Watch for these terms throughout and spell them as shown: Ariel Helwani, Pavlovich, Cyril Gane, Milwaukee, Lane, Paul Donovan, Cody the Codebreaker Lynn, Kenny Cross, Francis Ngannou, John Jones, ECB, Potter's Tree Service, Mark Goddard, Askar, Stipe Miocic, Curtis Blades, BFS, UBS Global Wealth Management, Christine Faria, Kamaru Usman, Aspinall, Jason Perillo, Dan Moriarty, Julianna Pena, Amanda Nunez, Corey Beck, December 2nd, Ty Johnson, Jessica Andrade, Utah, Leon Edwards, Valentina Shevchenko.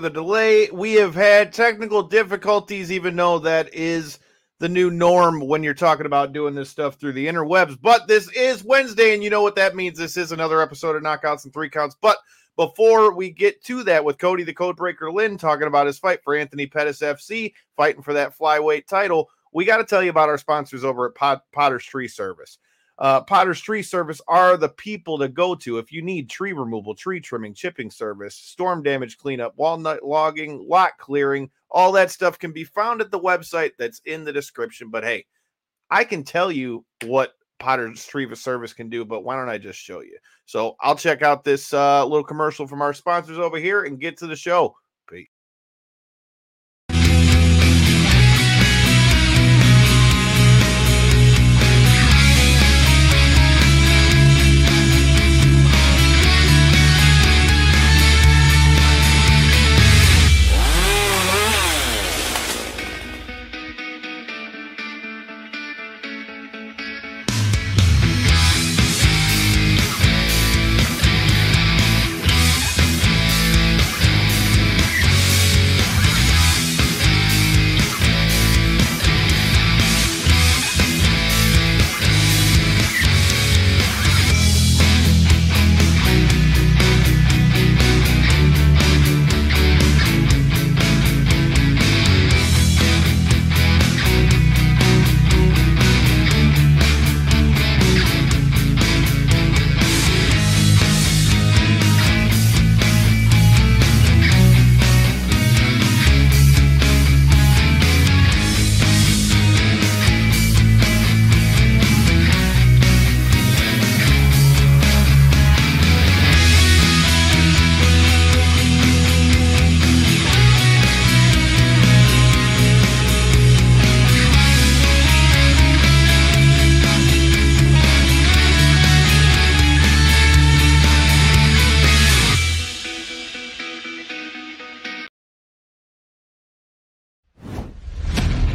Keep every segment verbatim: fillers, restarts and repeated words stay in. the delay. We have had technical difficulties, even though that is the new norm when you're talking about doing this stuff through the interwebs. But this is Wednesday, and you know what that means. This is another episode of Knockouts and Three Counts. But before we get to that with Cody the Codebreaker Lynn talking about his fight for Anthony Pettis F C, fighting for that flyweight title, we got to tell you about our sponsors over at Pot- Potter's Tree Service. Uh, Potter's Tree Service are the people to go to if you need tree removal, tree trimming, chipping service, storm damage cleanup, walnut logging, lot clearing. All that stuff can be found at the website that's in the description. But hey, I can tell you what Potter's Tree Service can do, but why don't I just show you? So I'll check out this uh, little commercial from our sponsors over here and get to the show.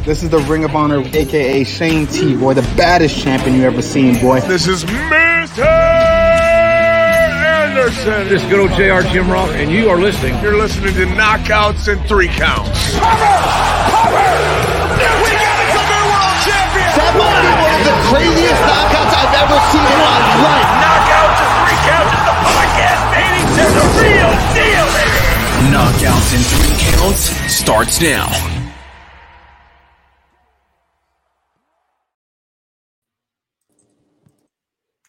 This is the Ring of Honor, a k a. Shane T. Boy, the baddest champion you ever seen, boy. This is Mister Anderson. This is good old J R Jim Rock, and you are listening. You're listening to Knockouts and Three Counts. Cover! Cover! We got a cover world champion! That might be one of the craziest knockouts I've ever seen in my life. Knockouts and Three Counts is the podcast, baby! It's the real deal, baby! Knockouts and Three Counts starts now.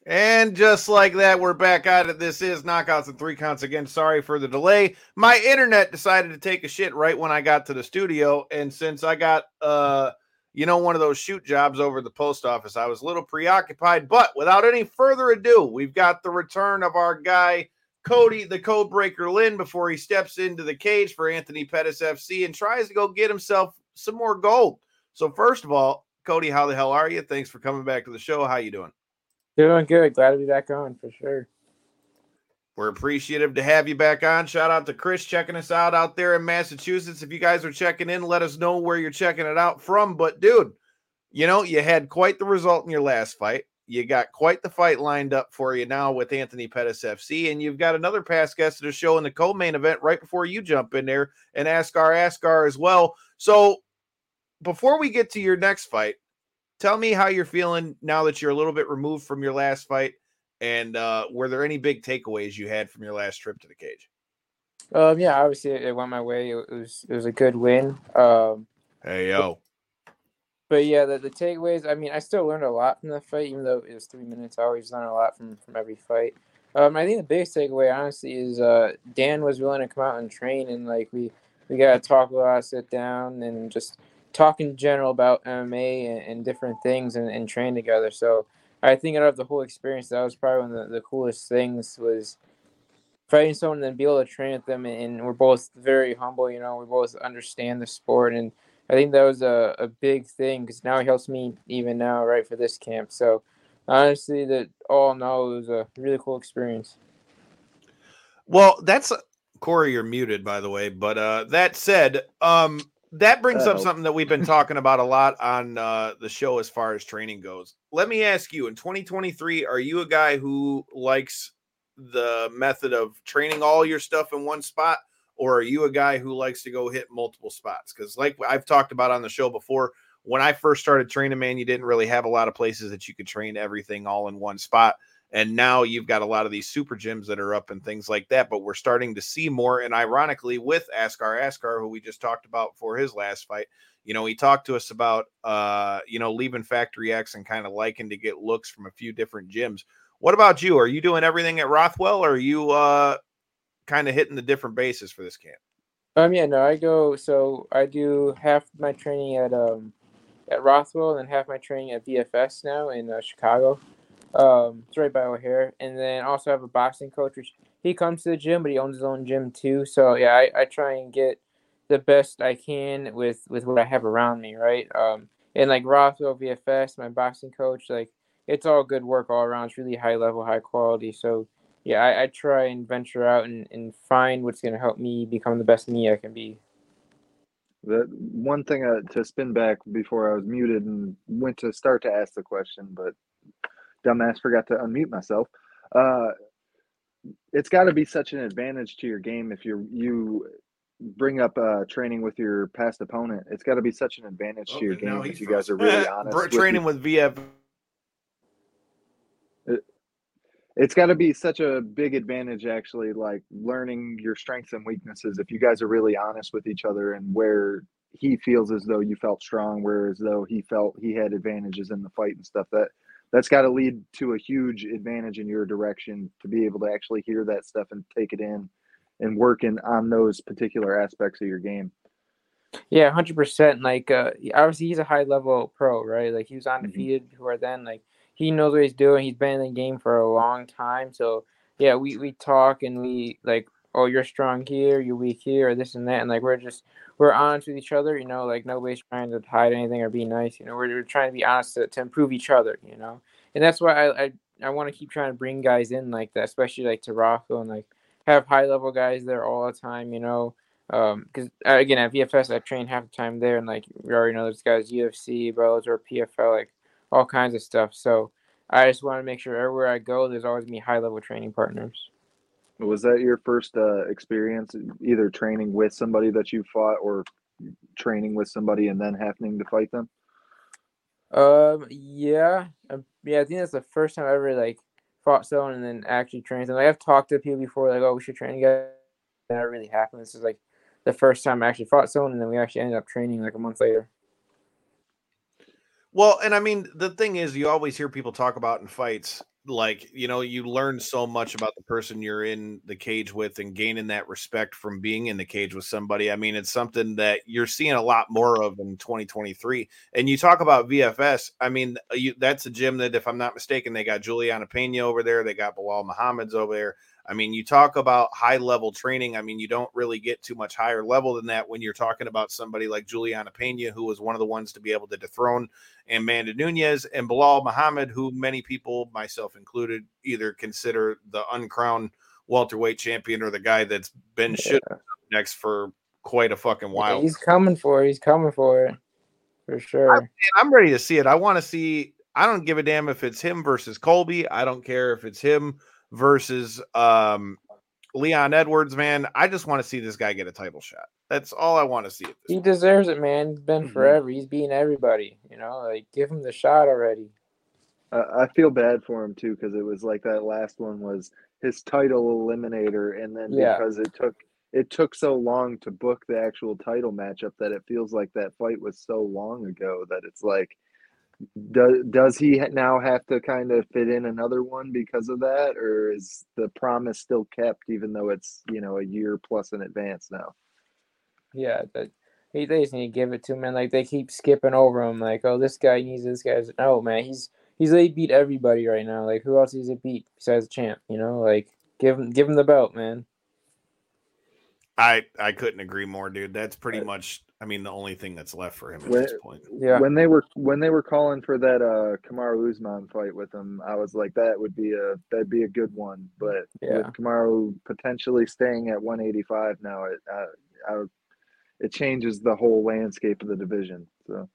And just like that, we're back at it. This is Knockouts and Three Counts again. Sorry for the delay. My internet decided to take a shit right when I got to the studio. And since I got, uh, you know, one of those shoot jobs over at the post office, I was a little preoccupied. But without any further ado, we've got the return of our guy, Cody the Codebreaker Lynn, before he steps into the cage for Anthony Pettis F C and tries to go get himself some more gold. So first of all, Cody, how the hell are you? Thanks for coming back to the show. How you doing? Doing good. Glad to be back on, for sure. We're appreciative to have you back on. Shout out to Chris checking us out out there in Massachusetts. If you guys are checking in, let us know where you're checking it out from. But, dude, you know, you had quite the result in your last fight. You got quite the fight lined up for you now with Anthony Pettis F C, and you've got another past guest of the show in the co-main event right before you jump in there, and Askar Askar as well. So before we get to your next fight, tell me how you're feeling now that you're a little bit removed from your last fight, and uh, were there any big takeaways you had from your last trip to the cage? Um, yeah, obviously it went my way. It was it was a good win. Um, hey yo. But, but yeah, the, the takeaways. I mean, I still learned a lot from the fight, even though it was three minutes. I always learn a lot from, from every fight. Um, I think the biggest takeaway, honestly, is uh, Dan was willing to come out and train, and like we we got to talk a lot, sit down, and just talk in general about M M A and, and different things and, and train together. So I think out of the whole experience, that was probably one of the, the coolest things, was fighting someone and then be able to train with them. And, and we're both very humble, you know, we both understand the sport. And I think that was a, a big thing, because now he helps me even now, right, for this camp. So honestly, that all in all, it was a really cool experience. Well, that's Corey, you're muted, by the way. But uh, that said, um, That brings Uh-oh. up something that we've been talking about a lot on uh, the show as far as training goes. Let me ask you, in twenty twenty-three, are you a guy who likes the method of training all your stuff in one spot, Or are you a guy who likes to go hit multiple spots? Because like I've talked about on the show before, when I first started training, man, you didn't really have a lot of places that you could train everything all in one spot. And now you've got a lot of these super gyms that are up and things like that. But we're starting to see more. And ironically, with Askar, Askar, who we just talked about for his last fight, you know, he talked to us about, uh, you know, leaving Factory X and kind of liking to get looks from a few different gyms. What about you? Are you doing everything at Rothwell, or are you uh, kind of hitting the different bases for this camp? Um, yeah, no, I go. So I do half my training at um, at Rothwell and half my training at B F S now in uh, Chicago. Um, it's right by O'Hare. And then also have a boxing coach, which he comes to the gym, but he owns his own gym too. So yeah, I, I try and get the best I can with, with what I have around me, right? Um, and like Rothwell, B F S, my boxing coach, like, it's all good work all around. It's really high level, high quality. So, yeah, I, I try and venture out and, and find what's going to help me become the best me I can be. The one thing I, to spin back before I was muted and went to start to ask the question, but dumbass forgot to unmute myself. Uh, it's got to be such an advantage to your game if you're you bring up uh, training with your past opponent. It's got to be such an advantage oh, to your game if you guys are really honest. We're training with, with V F. It's got to be such a big advantage, actually, like learning your strengths and weaknesses. If you guys are really honest with each other and where he feels as though you felt strong, where as though he felt he had advantages in the fight and stuff, that that's got to lead to a huge advantage in your direction to be able to actually hear that stuff and take it in and work in on those particular aspects of your game. Yeah, one hundred percent. Like, uh, obviously, he's a high level pro, right? Like, he was undefeated mm-hmm. before then, like, he knows what he's doing. He's been in the game for a long time. So, yeah, we, we talk and we, like, oh, you're strong here, you're weak here, or this and that. And, like, we're just, we're honest with each other, you know. Like, nobody's trying to hide anything or be nice. You know, we're, we're trying to be honest to, to improve each other, you know. And that's why I I, I want to keep trying to bring guys in like that, especially, like, to Rothwell and, like, have high-level guys there all the time, you know. Because, um, again, at V F S, I train half the time there. And, like, we already know this guy's U F C, Bellator, or P F L, like, all kinds of stuff. So I just want to make sure everywhere I go, there's always me high-level training partners. Was that your first uh, experience, either training with somebody that you fought or training with somebody and then happening to fight them? Um, yeah. Um, yeah, I think that's the first time I ever, like, fought someone and then actually trained them. Like, I've talked to people before, like, oh, we should train together. That never really happened. This is, like, the first time I actually fought someone, and then we actually ended up training, like, a month later. Well, and I mean, the thing is, you always hear people talk about in fights, like, you know, you learn so much about the person you're in the cage with and gaining that respect from being in the cage with somebody. I mean, it's something that you're seeing a lot more of in twenty twenty-three. And you talk about V F S. I mean, you, that's a gym that, if I'm not mistaken, they got Julianna Pena over there. They got Bilal Muhammad's over there. I mean, you talk about high-level training. I mean, you don't really get too much higher level than that when you're talking about somebody like Julianna Pena, who was one of the ones to be able to dethrone Amanda Nunez, and Bilal Muhammad, who many people, myself included, either consider the uncrowned welterweight champion or the guy that's been yeah. shit next for quite a fucking while. Yeah, he's coming for it. He's coming for it, for sure. I'm, I'm ready to see it. I want to see – I don't give a damn if it's him versus Colby. I don't care if it's him versus um Leon Edwards, man. I just want to see this guy get a title shot. That's all I want to see. He point. deserves it, man. It's been mm-hmm. forever. He's beating everybody, you know. Like, give him the shot already. Uh, I feel bad for him too, because it was like that last one was his title eliminator, and then yeah. because it took it took so long to book the actual title matchup that it feels like that fight was so long ago that it's like, Does does he now have to kind of fit in another one because of that, or is the promise still kept even though it's, you know, a year plus in advance now? Yeah, that, they just need to give it to him, man. Like, they keep skipping over him. Like, oh, this guy needs this guy's. No, man, he's he's they beat everybody right now. Like, who else is it beat besides the champ? You know, like, give him give him the belt, man. I I couldn't agree more, dude. That's pretty but, much. I mean, the only thing that's left for him at when, this point. Yeah. When they were when they were calling for that uh, Kamaru Usman fight with him, I was like, that would be a that'd be a good one. But yeah. with Kamaru potentially staying at one eighty-five now, it I, I, it changes the whole landscape of the division. So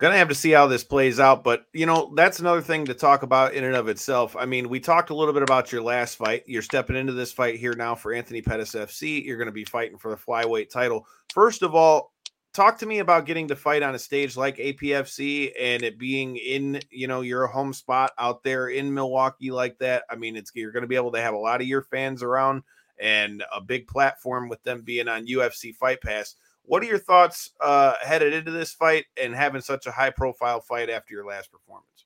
Gonna have to see how this plays out, but you know, that's another thing to talk about in and of itself. I mean, we talked a little bit about your last fight. You're stepping into this fight here now for Anthony Pettis F C. You're going to be fighting for the flyweight title. First of all, talk to me about getting to fight on a stage like A P F C and it being in, you know, your home spot out there in Milwaukee like that. I mean, it's, you're going to be able to have a lot of your fans around and a big platform with them being on U F C Fight Pass. What are your thoughts uh, headed into this fight and having such a high-profile fight after your last performance?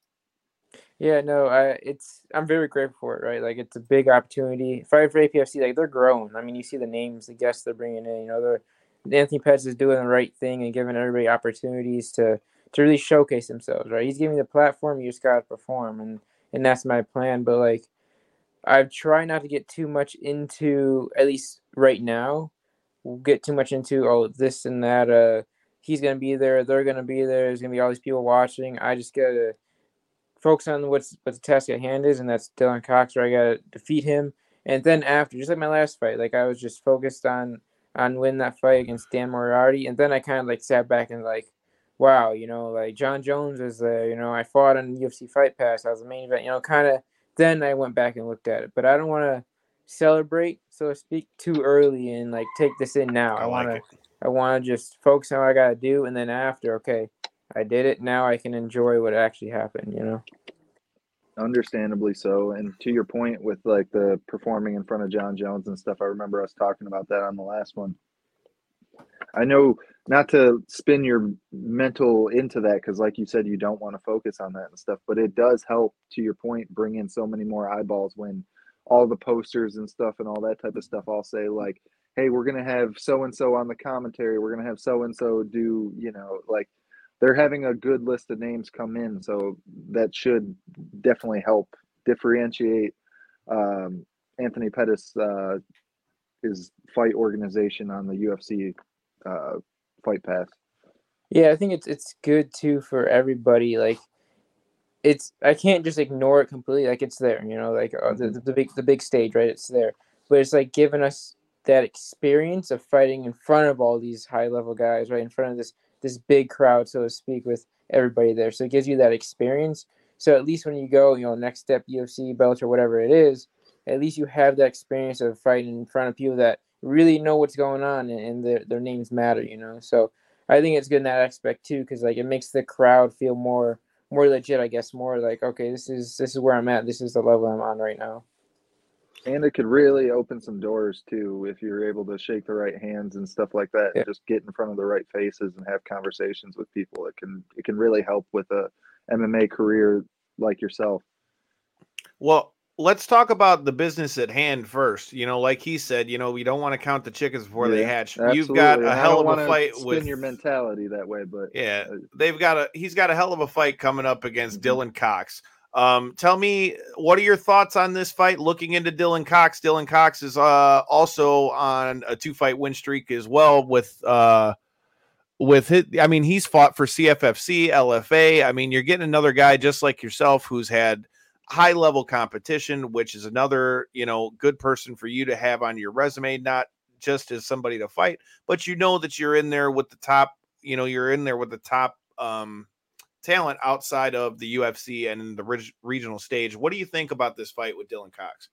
Yeah, no, I, it's I'm very grateful for it, right? Like, it's a big opportunity. Fighting for A P F C, like, they're growing. I mean, you see the names, the guests they're bringing in. You know, Anthony Pettis is doing the right thing and giving everybody opportunities to, to really showcase themselves, right? He's giving the platform, you just got to perform, and, and that's my plan. But, like, I've tried not to get too much into, at least right now, get too much into oh this and that uh he's gonna be there, they're gonna be there, there's gonna be all these people watching. I just gotta focus on what's what the task at hand is, and that's Dylan Cox, where I gotta defeat him. And then after, just like my last fight, like I was just focused on on winning that fight against Dan Moriarty, and then I kind of like sat back and like, wow, you know, like John Jones was there, you know, I fought on U F C Fight Pass, I was the main event, you know, kind of. Then I went back and looked at it, but I don't want to celebrate, so to speak, too early and like take this in now. I want to, I want to just focus on what I gotta do, and then after, okay, I did it. Now I can enjoy what actually happened, you know. Understandably so, and to your point with like the performing in front of John Jones and stuff, I remember us talking about that on the last one. I know not to spin your mental into that because, like you said, you don't want to focus on that and stuff, but it does help, to your point, bring in so many more eyeballs when all the posters and stuff and all that type of stuff all say like, hey, we're going to have so-and-so on the commentary. We're going to have so-and-so do, you know, like they're having a good list of names come in. So that should definitely help differentiate um, Anthony Pettis, uh, his fight organization on the U F C uh, Fight Pass. Yeah, I think it's, it's good too for everybody. Like, it's, I can't just ignore it completely. Like it's there, you know, like oh, the, the big, the big stage, right? It's there, but it's like giving us that experience of fighting in front of all these high level guys, right? In front of this, this big crowd, so to speak, with everybody there. So it gives you that experience. So at least when you go, you know, next step, U F C, Belcher, whatever it is, at least you have that experience of fighting in front of people that really know what's going on and, and their, their names matter, you know? So I think it's good in that aspect too. Cause like it makes the crowd feel more, more legit, I guess, more like, okay, this is this is where I'm at. This is the level I'm on right now. And it could really open some doors, too, if you're able to shake the right hands and stuff like that, yeah. And just get in front of the right faces and have conversations with people. It can it can really help with a M M A career like yourself. Well, let's talk about the business at hand first. You know, like he said, you know, we don't want to count the chickens before yeah, they hatch. Absolutely. You've got a hell of a fight with your mentality that way, but yeah, they've got a, he's got a hell of a fight coming up against mm-hmm. Dylan Cox. Um, tell me, what are your thoughts on this fight? Looking into Dylan Cox, Dylan Cox is, uh, also on a two fight win streak as well with, uh, with his, I mean, he's fought for C F F C, L F A. I mean, you're getting another guy just like yourself who's had high level competition, which is another, you know, good person for you to have on your resume, not just as somebody to fight, but you know that you're in there with the top, you know, you're in there with the top um, talent outside of the U F C and the reg- regional stage. What do you think about this fight with Dylan Cox?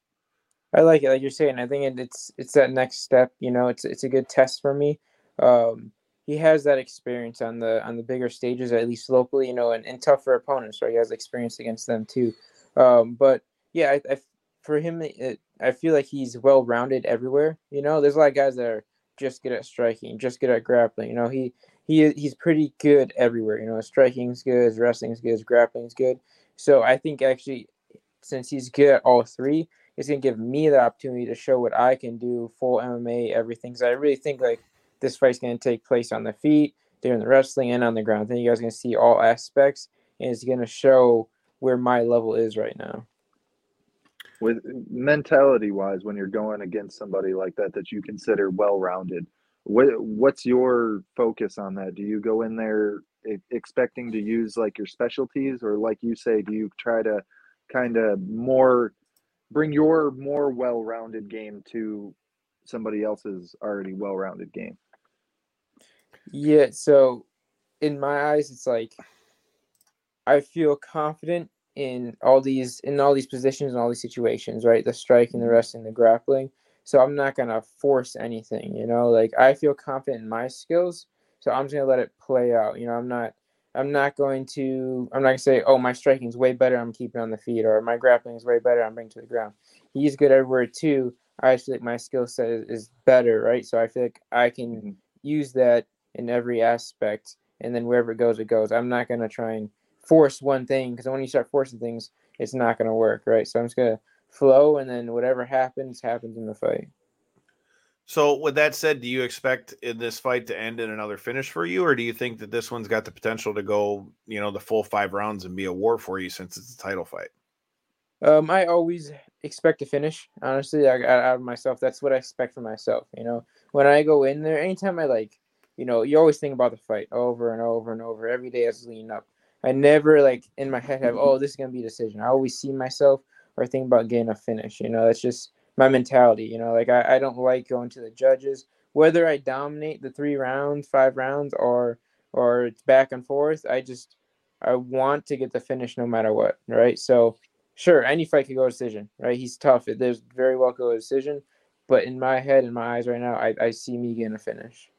I like it. Like you're saying, I think it's, it's that next step, you know, it's, it's a good test for me. Um, he has that experience on the, on the bigger stages, at least locally, you know, and, and tougher opponents, right? He has experience against them too. Um, but yeah, I, I, for him, it, I feel like he's well-rounded everywhere. You know, there's a lot of guys that are just good at striking, just good at grappling. You know, he, he, he's pretty good everywhere. You know, his striking's good, his wrestling's good, his grappling's good. So I think actually, since he's good at all three, it's going to give me the opportunity to show what I can do, full M M A, everything. So I really think like this fight's going to take place on the feet, during the wrestling, and on the ground. I think you guys are going to see all aspects, and it's going to show where my level is right now. With mentality wise, when you're going against somebody like that, that you consider well-rounded, what, what's your focus on that? Do you go in there expecting to use like your specialties, or like you say, do you try to kind of more bring your more well-rounded game to somebody else's already well-rounded game? Yeah. So in my eyes, it's like, I feel confident in all these in all these positions and all these situations, right? The striking, the wrestling, the grappling. So I'm not gonna force anything, you know. Like, I feel confident in my skills, so I'm just gonna let it play out. You know, I'm not, I'm not going to, I'm not gonna say, oh, my striking's way better, I'm keeping on the feet, or my grappling is way better, I'm bringing to the ground. He's good everywhere too. I feel like my skill set is, is better, right? So I feel like I can use that in every aspect, and then wherever it goes, it goes. I'm not gonna try and force one thing, because when you start forcing things, it's not gonna work, right? So I'm just gonna flow, and then whatever happens happens in the fight. So with that said, do you expect in this fight to end in another finish for you, or do you think that this one's got the potential to go, you know, the full five rounds and be a war for you, since it's a title fight? um I always expect to finish, honestly. I, I, out of myself, that's what I expect for myself, you know. When I go in there, anytime I, like, you know, you always think about the fight over and over and over every day as leaning up. I never, like, in my head have, oh, this is gonna be a decision. I always see myself or think about getting a finish, you know. That's just my mentality, you know. Like, I, I don't like going to the judges, whether I dominate the three rounds, five rounds, or or it's back and forth. I just I want to get the finish no matter what, right? So sure, any fight could go to decision, right? He's tough. It there's very well go to decision, but in my head, in my eyes right now, I, I see me getting a finish.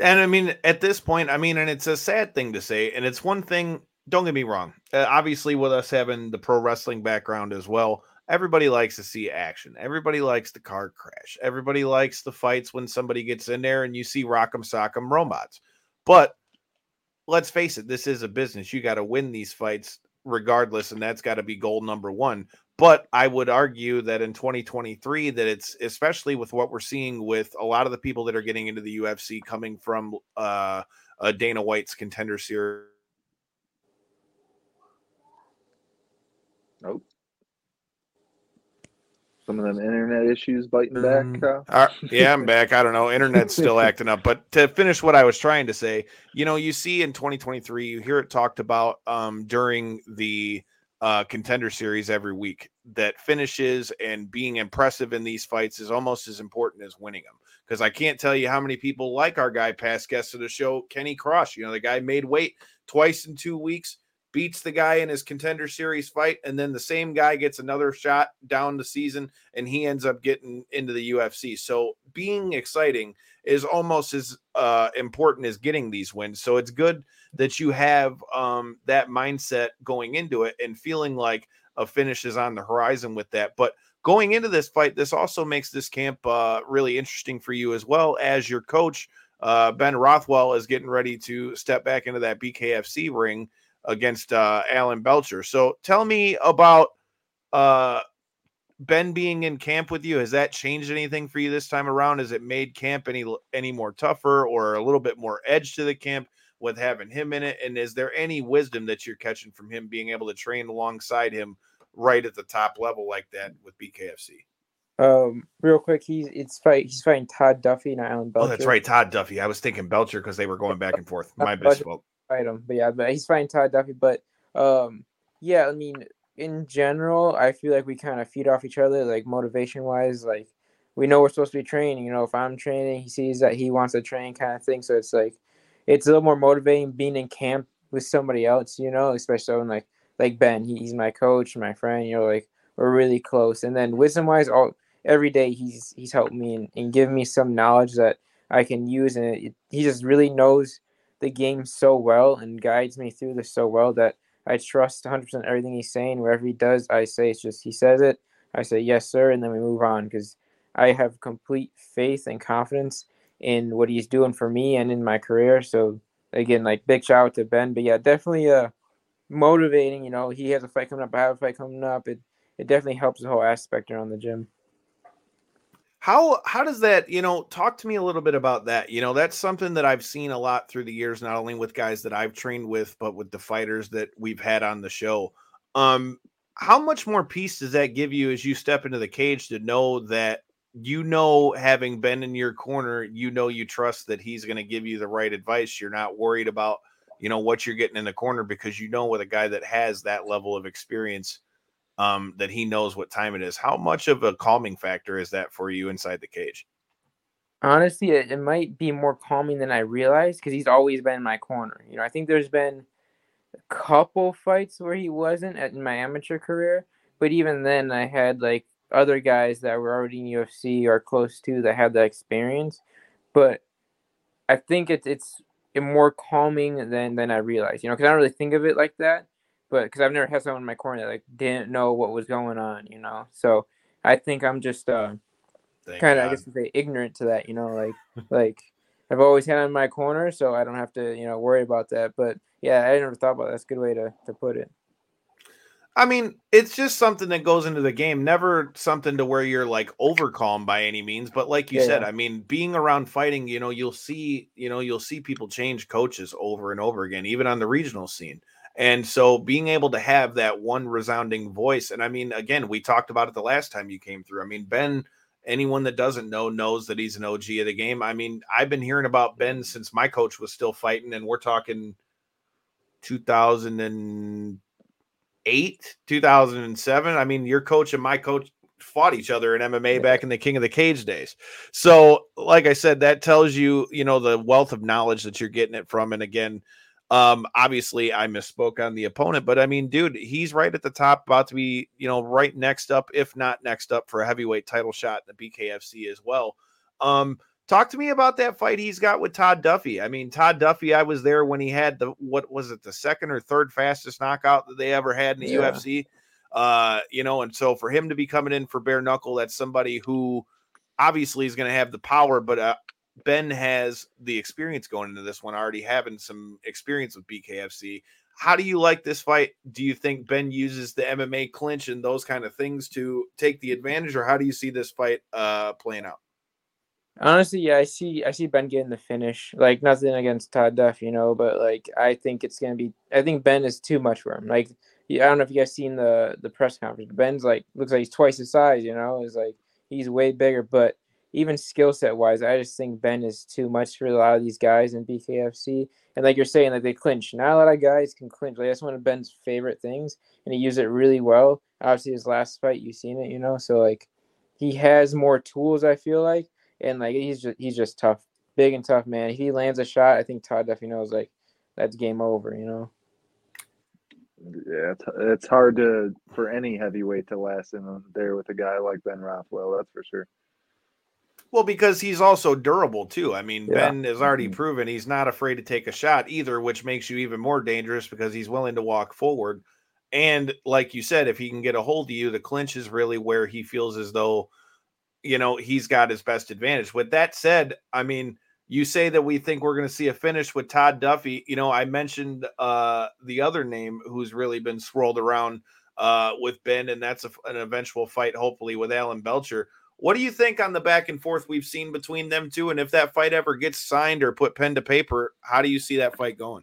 And I mean, at this point, I mean, and it's a sad thing to say, and it's one thing, don't get me wrong. Uh, obviously, with us having the pro wrestling background as well, everybody likes to see action. Everybody likes the car crash. Everybody likes the fights when somebody gets in there and you see rock'em sock'em robots. But let's face it, this is a business. You got to win these fights regardless, and that's got to be goal number one. But I would argue that in twenty twenty-three, that it's, especially with what we're seeing with a lot of the people that are getting into the U F C coming from uh, uh, Dana White's Contender Series. Nope. Some of them internet issues biting back. Uh. Uh, yeah, I'm back. I don't know. Internet's still acting up. But to finish what I was trying to say, you know, you see in twenty twenty-three, you hear it talked about um, during the uh, Contender Series every week, that finishes and being impressive in these fights is almost as important as winning them. Because I can't tell you how many people like our guy, past guest of the show, Kenny Cross. You know, the guy made weight twice in two weeks. Beats the guy in his Contender Series fight, and then the same guy gets another shot down the season, and he ends up getting into the U F C. So being exciting is almost as uh, important as getting these wins. So it's good that you have um, that mindset going into it and feeling like a finish is on the horizon with that. But going into this fight, this also makes this camp uh, really interesting for you, as well as your coach, uh, Ben Rothwell, is getting ready to step back into that B K F C ring against uh, Alan Belcher. So tell me about uh, Ben being in camp with you. Has that changed anything for you this time around? Has it made camp any any more tougher, or a little bit more edge to the camp with having him in it? And is there any wisdom that you're catching from him being able to train alongside him right at the top level like that with B K F C? Um, real quick, he's it's fight. He's fighting Todd Duffee, not Alan Belcher. Oh, that's right, Todd Duffee. I was thinking Belcher because they were going back and forth. My misspoke. Fight him, but yeah, but he's fighting Todd Duffee. But um, yeah, I mean, in general, I feel like we kind of feed off each other, like motivation wise. Like, we know we're supposed to be training. You know, if I'm training, he sees that he wants to train, kind of thing. So it's like, it's a little more motivating being in camp with somebody else. You know, especially when like like Ben, he, he's my coach, my friend. You know, like, we're really close. And then wisdom wise, all every day he's he's helped me and, and give me some knowledge that I can use, and it, he just really knows the game so well and guides me through this so well that I trust one hundred percent everything he's saying. Wherever he does, I say, it's just, he says it, I say, yes, sir. And then we move on, because I have complete faith and confidence in what he's doing for me and in my career. So again, like, big shout out to Ben, but yeah, definitely uh, motivating, you know. He has a fight coming up, I have a fight coming up. It, it definitely helps the whole aspect around the gym. How how does that, you know, talk to me a little bit about that. You know, that's something that I've seen a lot through the years, not only with guys that I've trained with, but with the fighters that we've had on the show. Um, how much more peace does that give you as you step into the cage to know that, you know, having been in your corner, you know, you trust that he's going to give you the right advice. You're not worried about, you know, what you're getting in the corner, because you know, with a guy that has that level of experience, Um, that he knows what time it is. How much of a calming factor is that for you inside the cage? Honestly, it, it might be more calming than I realized, because he's always been in my corner. You know, I think there's been a couple fights where he wasn't at in my amateur career, but even then I had like other guys that were already in U F C or close to that had that experience. But I think it's it's more calming than than I realized, you know, because I don't really think of it like that. But because I've never had someone in my corner that like didn't know what was going on, you know. So I think I'm just uh, kind of, I guess, to say ignorant to that, you know. Like like I've always had it in my corner, so I don't have to, you know, worry about that. But yeah, I never thought about that. That's a good way to, to put it. I mean, it's just something that goes into the game. Never something to where you're like overcalm by any means. But like you yeah, said, yeah. I mean, being around fighting, you know, you'll see, you know, you'll see people change coaches over and over again, even on the regional scene. And so being able to have that one resounding voice. And I mean, again, we talked about it the last time you came through. I mean, Ben, anyone that doesn't know, knows that he's an O G of the game. I mean, I've been hearing about Ben since my coach was still fighting, and we're talking two thousand eight, two thousand seven. I mean, your coach and my coach fought each other in M M A back in the King of the Cage days. So like I said, that tells you, you know, the wealth of knowledge that you're getting it from. And again, um, obviously I misspoke on the opponent, but I mean, dude, he's right at the top, about to be, you know, right next up, if not next up, for a heavyweight title shot in the B K F C as well. Um, Talk to me about that fight he's got with Todd Duffee. I mean, Todd Duffee, I was there when he had the, what was it, the second or third fastest knockout that they ever had in the yeah. U F C. Uh, you know, and so for him to be coming in for bare knuckle, that's somebody who obviously is going to have the power, but uh, Ben has the experience going into this one, already having some experience with B K F C. How do you like this fight? Do you think Ben uses the M M A clinch and those kind of things to take the advantage, or how do you see this fight uh, playing out? Honestly, yeah, I see I see Ben getting the finish. Like, nothing against Todd Duff, you know, but, like, I think it's going to be – I think Ben is too much for him. Like, I don't know if you guys seen the, the press conference. Ben's, like, looks like he's twice his size, you know. It's like he's way bigger. But even skill set-wise, I just think Ben is too much for a lot of these guys in B K F C. And like you're saying, like, they clinch. Not a lot of guys can clinch. Like, that's one of Ben's favorite things, and he used it really well. Obviously, his last fight, you've seen it, you know. So, like, he has more tools, I feel like. And, like, he's just, he's just tough, big and tough, man. If he lands a shot, I think Todd Duffee knows, like, that's game over, you know? Yeah, it's hard to for any heavyweight to last in there with a guy like Ben Rothwell, that's for sure. Well, because he's also durable, too. I mean, yeah. Ben has already mm-hmm. proven he's not afraid to take a shot either, which makes you even more dangerous because he's willing to walk forward. And, like you said, if he can get a hold of you, the clinch is really where he feels as though – you know, he's got his best advantage. With that said, I mean, you say that we think we're going to see a finish with Todd Duffee. You know, I mentioned uh, the other name who's really been swirled around uh, with Ben, and that's a, an eventual fight, hopefully, with Alan Belcher. What do you think on the back and forth we've seen between them two? And if that fight ever gets signed or put pen to paper, how do you see that fight going?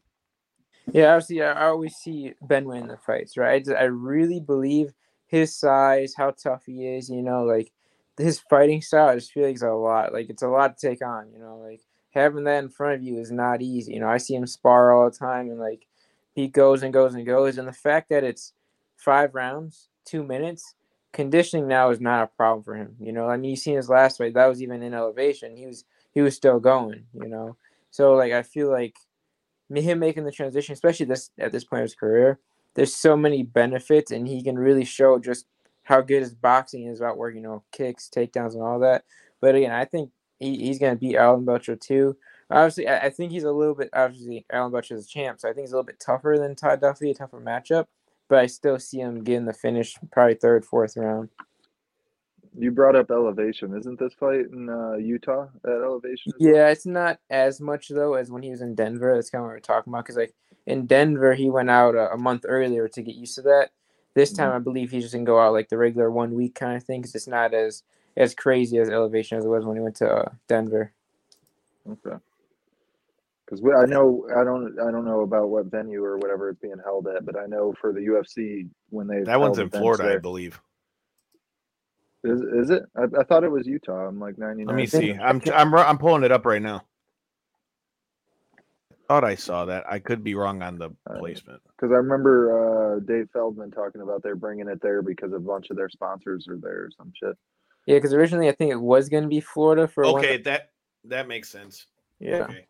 Yeah, obviously, I always see Ben win the fights, right? I really believe his size, how tough he is, you know, like, his fighting style, I just feel like it's a lot. Like, it's a lot to take on, you know. Like, having that in front of you is not easy. You know, I see him spar all the time, and, like, he goes and goes and goes. And the fact that it's five rounds, two minutes, conditioning now is not a problem for him. You know, I mean, you seen his last fight. That was even in elevation. He was he was still going, you know. So, like, I feel like him making the transition, especially this at this point of his career, there's so many benefits, and he can really show just how good his boxing is about working, you know, kicks, takedowns, and all that. But, again, I think he, he's going to beat Alan Belcher, too. Obviously, I, I think he's a little bit – obviously, Alan Belcher's a champ, so I think he's a little bit tougher than Todd Duffee, a tougher matchup. But I still see him getting the finish probably third, fourth round. You brought up elevation. Isn't this fight in uh, Utah at elevation? Yeah, it's not as much, though, as when he was in Denver. That's kind of what we're talking about because, like, in Denver, he went out a, a month earlier to get used to that. This time, I believe he's just going to go out like the regular one week kind of thing because it's not as, as crazy as elevation as it was when he went to uh, Denver. Okay. Because I know I don't I don't know about what venue or whatever it's being held at, but I know for the U F C when they that one's in Florida, there, I believe. Is is it? I, I thought it was Utah. I'm like ninety-nine. Let me see. I'm I'm I'm pulling it up right now. Thought I saw that. I could be wrong on the placement because I remember uh, Dave Feldman talking about they're bringing it there because a bunch of their sponsors are there or some shit. Yeah, because originally I think it was going to be Florida for. Okay, one... that that makes sense. Yeah. Okay.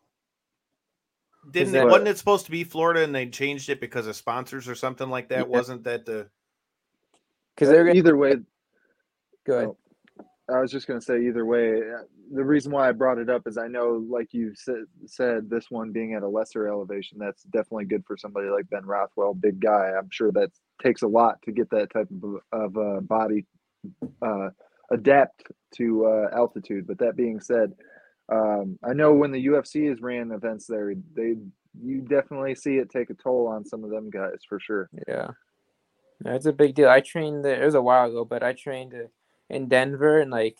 Didn't that, wasn't it supposed to be Florida and they changed it because of sponsors or something like that? Yeah. Wasn't that the? Because they're gonna, either way. Go ahead. I was just going to say either way. The reason why I brought it up is I know, like you said, this one being at a lesser elevation, that's definitely good for somebody like Ben Rothwell, big guy. I'm sure that takes a lot to get that type of, of uh, body uh, adapt to uh, altitude. But that being said, um, I know when the U F C has ran events there, they you definitely see it take a toll on some of them guys for sure. Yeah, that's a big deal. I trained there, it was a while ago, but I trained to. in Denver, and like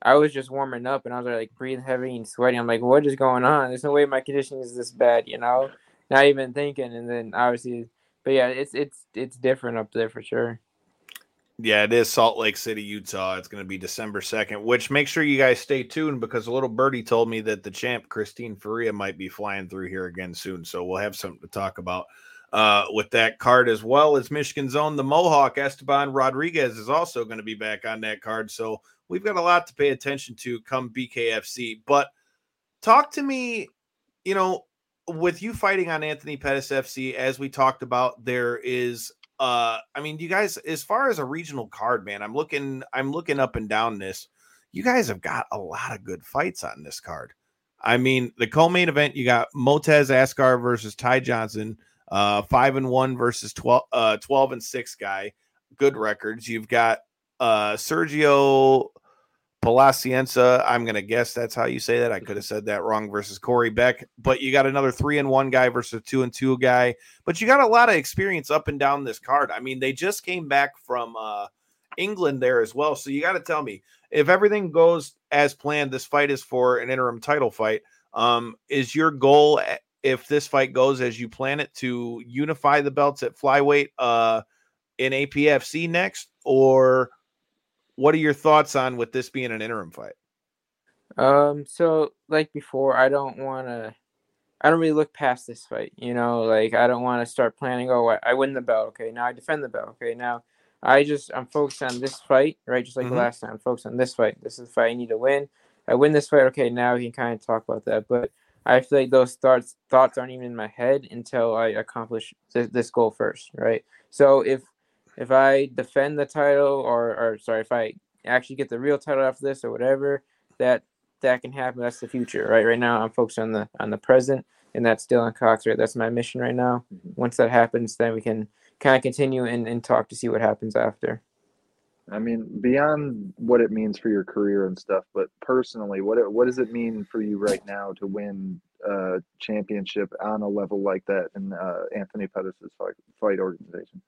I was just warming up and I was like breathing heavy and sweating. I'm like, what is going on? There's no way my conditioning is this bad, you know, not even thinking. And then obviously, but yeah, it's it's it's different up there for sure. Yeah, it is Salt Lake City, Utah. It's going to be December second, which make sure you guys stay tuned because a little birdie told me that the champ Christine Faria might be flying through here again soon. So we'll have something to talk about Uh, with that card, as well as Michigan's own, the Mohawk, Esteban Rodriguez, is also going to be back on that card. So we've got a lot to pay attention to come B K F C. But talk to me, you know, with you fighting on Anthony Pettis F C, as we talked about, there is, uh, I mean, you guys, as far as a regional card, man, I'm looking, I'm looking up and down this. You guys have got a lot of good fights on this card. I mean, the co-main event, you got Motez Askar versus Ty Johnson. Uh, five and one versus twelve, uh, twelve and six guy, good records. You've got uh, Sergio Palacienza. I'm gonna guess that's how you say that. I could have said that wrong. Versus Corey Beck, but you got another three and one guy versus two and two guy. But you got a lot of experience up and down this card. I mean, they just came back from uh, England there as well. So you got to tell me, if everything goes as planned, this fight is for an interim title fight. Um, is your goal? At, if this fight goes as you plan it, to unify the belts at flyweight uh, in A P F C next, or what are your thoughts on with this being an interim fight? Um, so like before, I don't want to, I don't really look past this fight, you know, like I don't want to start planning. Oh, I, I win the belt. Okay. Now I defend the belt. Okay. Now I just, I'm focused on this fight, right? Just like mm-hmm. the last time, I'm focused on this fight. This is the fight I need to win. I win this fight. Okay. Now we can kind of talk about that, but I feel like those thoughts thoughts aren't even in my head until I accomplish th- this goal first, right? So if if I defend the title, or, or sorry, if I actually get the real title after this or whatever, that that can happen. That's the future, right? Right now, I'm focused on the on the present, and that's Dylan Cox, right? That's my mission right now. Once that happens, then we can kind of continue and, and talk to see what happens after. I mean, beyond what it means for your career and stuff, but personally, what it, what does it mean for you right now to win a championship on a level like that in uh, Anthony Pettis' fight, fight organization?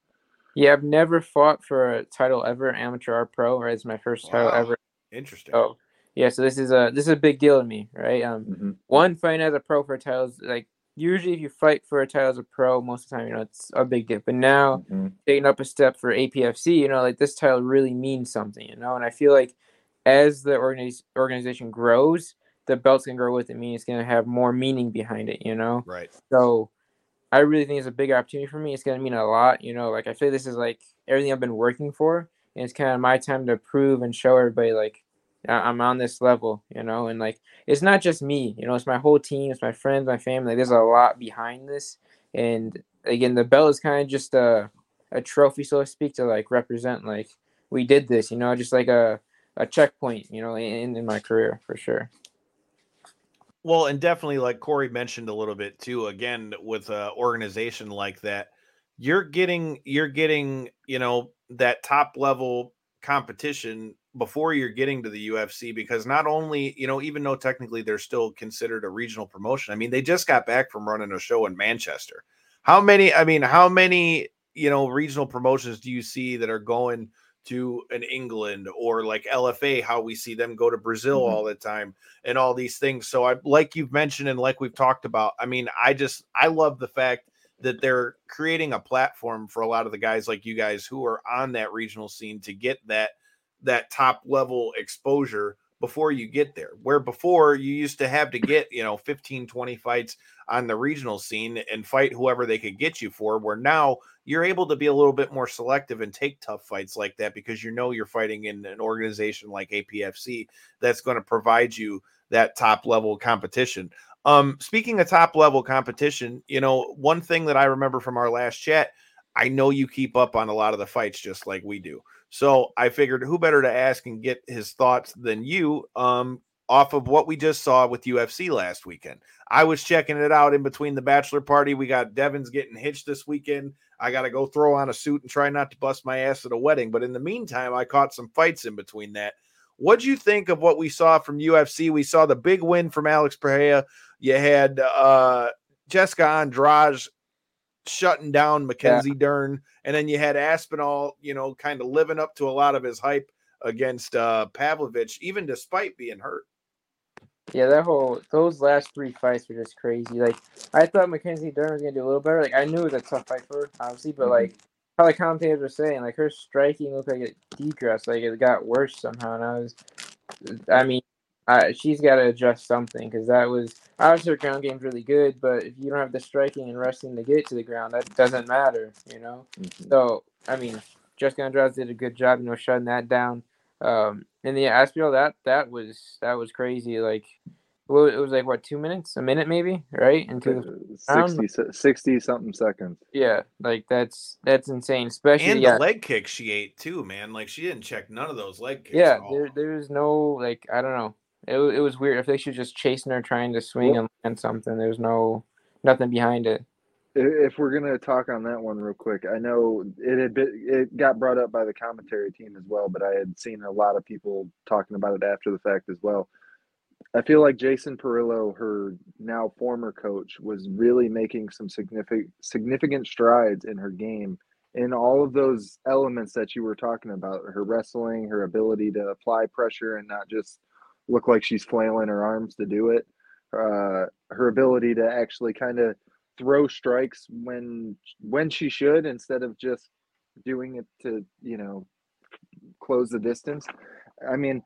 Yeah, I've never fought for a title ever, amateur or pro, right? It's my first wow. title ever. Interesting. Oh, yeah. So this is a this is a big deal to me, right? Um, mm-hmm. One fighting as a pro for a title is like. Usually if you fight for a title as a pro, most of the time, you know, it's a big deal. But now mm-hmm. taking up a step for A P F C, you know, like this title really means something, you know. And I feel like as the organiz- organization grows, the belt's going to grow with it, meaning it's going to have more meaning behind it, you know. Right. So I really think it's a big opportunity for me. It's going to mean a lot, you know. Like I feel this is like everything I've been working for. And it's kind of my time to prove and show everybody like I'm on this level, you know, and like it's not just me, you know, it's my whole team, it's my friends, my family. Like, there's a lot behind this, and again, the belt is kind of just a a trophy, so to speak, to like represent like we did this, you know, just like a a checkpoint, you know, in in my career for sure. Well, and definitely, like Corey mentioned a little bit too. Again, with an organization like that, you're getting you're getting you know that top level competition before you're getting to the U F C, because not only, you know, even though technically they're still considered a regional promotion, I mean, they just got back from running a show in Manchester. How many, I mean, how many, you know, regional promotions do you see that are going to an England, or like L F A, how we see them go to Brazil mm-hmm. all the time and all these things. So I, like you've mentioned, and like we've talked about, I mean, I just, I love the fact that they're creating a platform for a lot of the guys like you guys who are on that regional scene to get that, that top level exposure before you get there, where before you used to have to get, you know, fifteen, twenty fights on the regional scene and fight whoever they could get you for, where now you're able to be a little bit more selective and take tough fights like that, because you know, you're fighting in an organization like A P F C that's going to provide you that top level competition. Um, speaking of top level competition, you know, one thing that I remember from our last chat, I know you keep up on a lot of the fights just like we do. So I figured who better to ask and get his thoughts than you, um, off of what we just saw with U F C last weekend. I was checking it out in between the bachelor party. We got Devin's getting hitched this weekend. I got to go throw on a suit and try not to bust my ass at a wedding. But in the meantime, I caught some fights in between that. What'd you think of what we saw from U F C? We saw the big win from Alex Pereira. You had uh, Jessica Andrade shutting down Mackenzie yeah. Dern. And then you had Aspinall, you know, kind of living up to a lot of his hype against uh, Pavlovich, even despite being hurt. Yeah, that whole those last three fights were just crazy. Like, I thought Mackenzie Dern was gonna do a little better. Like, I knew it was a tough fight for her, obviously, but like how the commentators were saying, like her striking looked like it degressed, like it got worse somehow. And I was, I mean, I, she's got to adjust something because that was obviously her ground game's really good, but if you don't have the striking and wrestling to get to the ground, that doesn't matter, you know. Mm-hmm. So I mean, Jessica Andrade did a good job, you know, shutting that down. Um, and the Aspinall, that that was that was crazy. Like, well, it was like what two minutes, a minute maybe, right? Into sixty, sixty something seconds. Yeah, like that's that's insane. Especially and the yeah. leg kick she ate too, man. Like she didn't check none of those leg kicks. Yeah, at all. there there was no like I don't know. It it was weird. I think she was just chasing her, trying to swing well, and land something. There was no nothing behind it. If we're gonna talk on that one real quick, I know it had been, it got brought up by the commentary team as well, but I had seen a lot of people talking about it after the fact as well. I feel like Jason Perillo, her now former coach, was really making some significant significant strides in her game in all of those elements that you were talking about: her wrestling, her ability to apply pressure and not just look like she's flailing her arms to do it, uh, her ability to actually kind of throw strikes when when she should instead of just doing it to, you know, close the distance. I mean,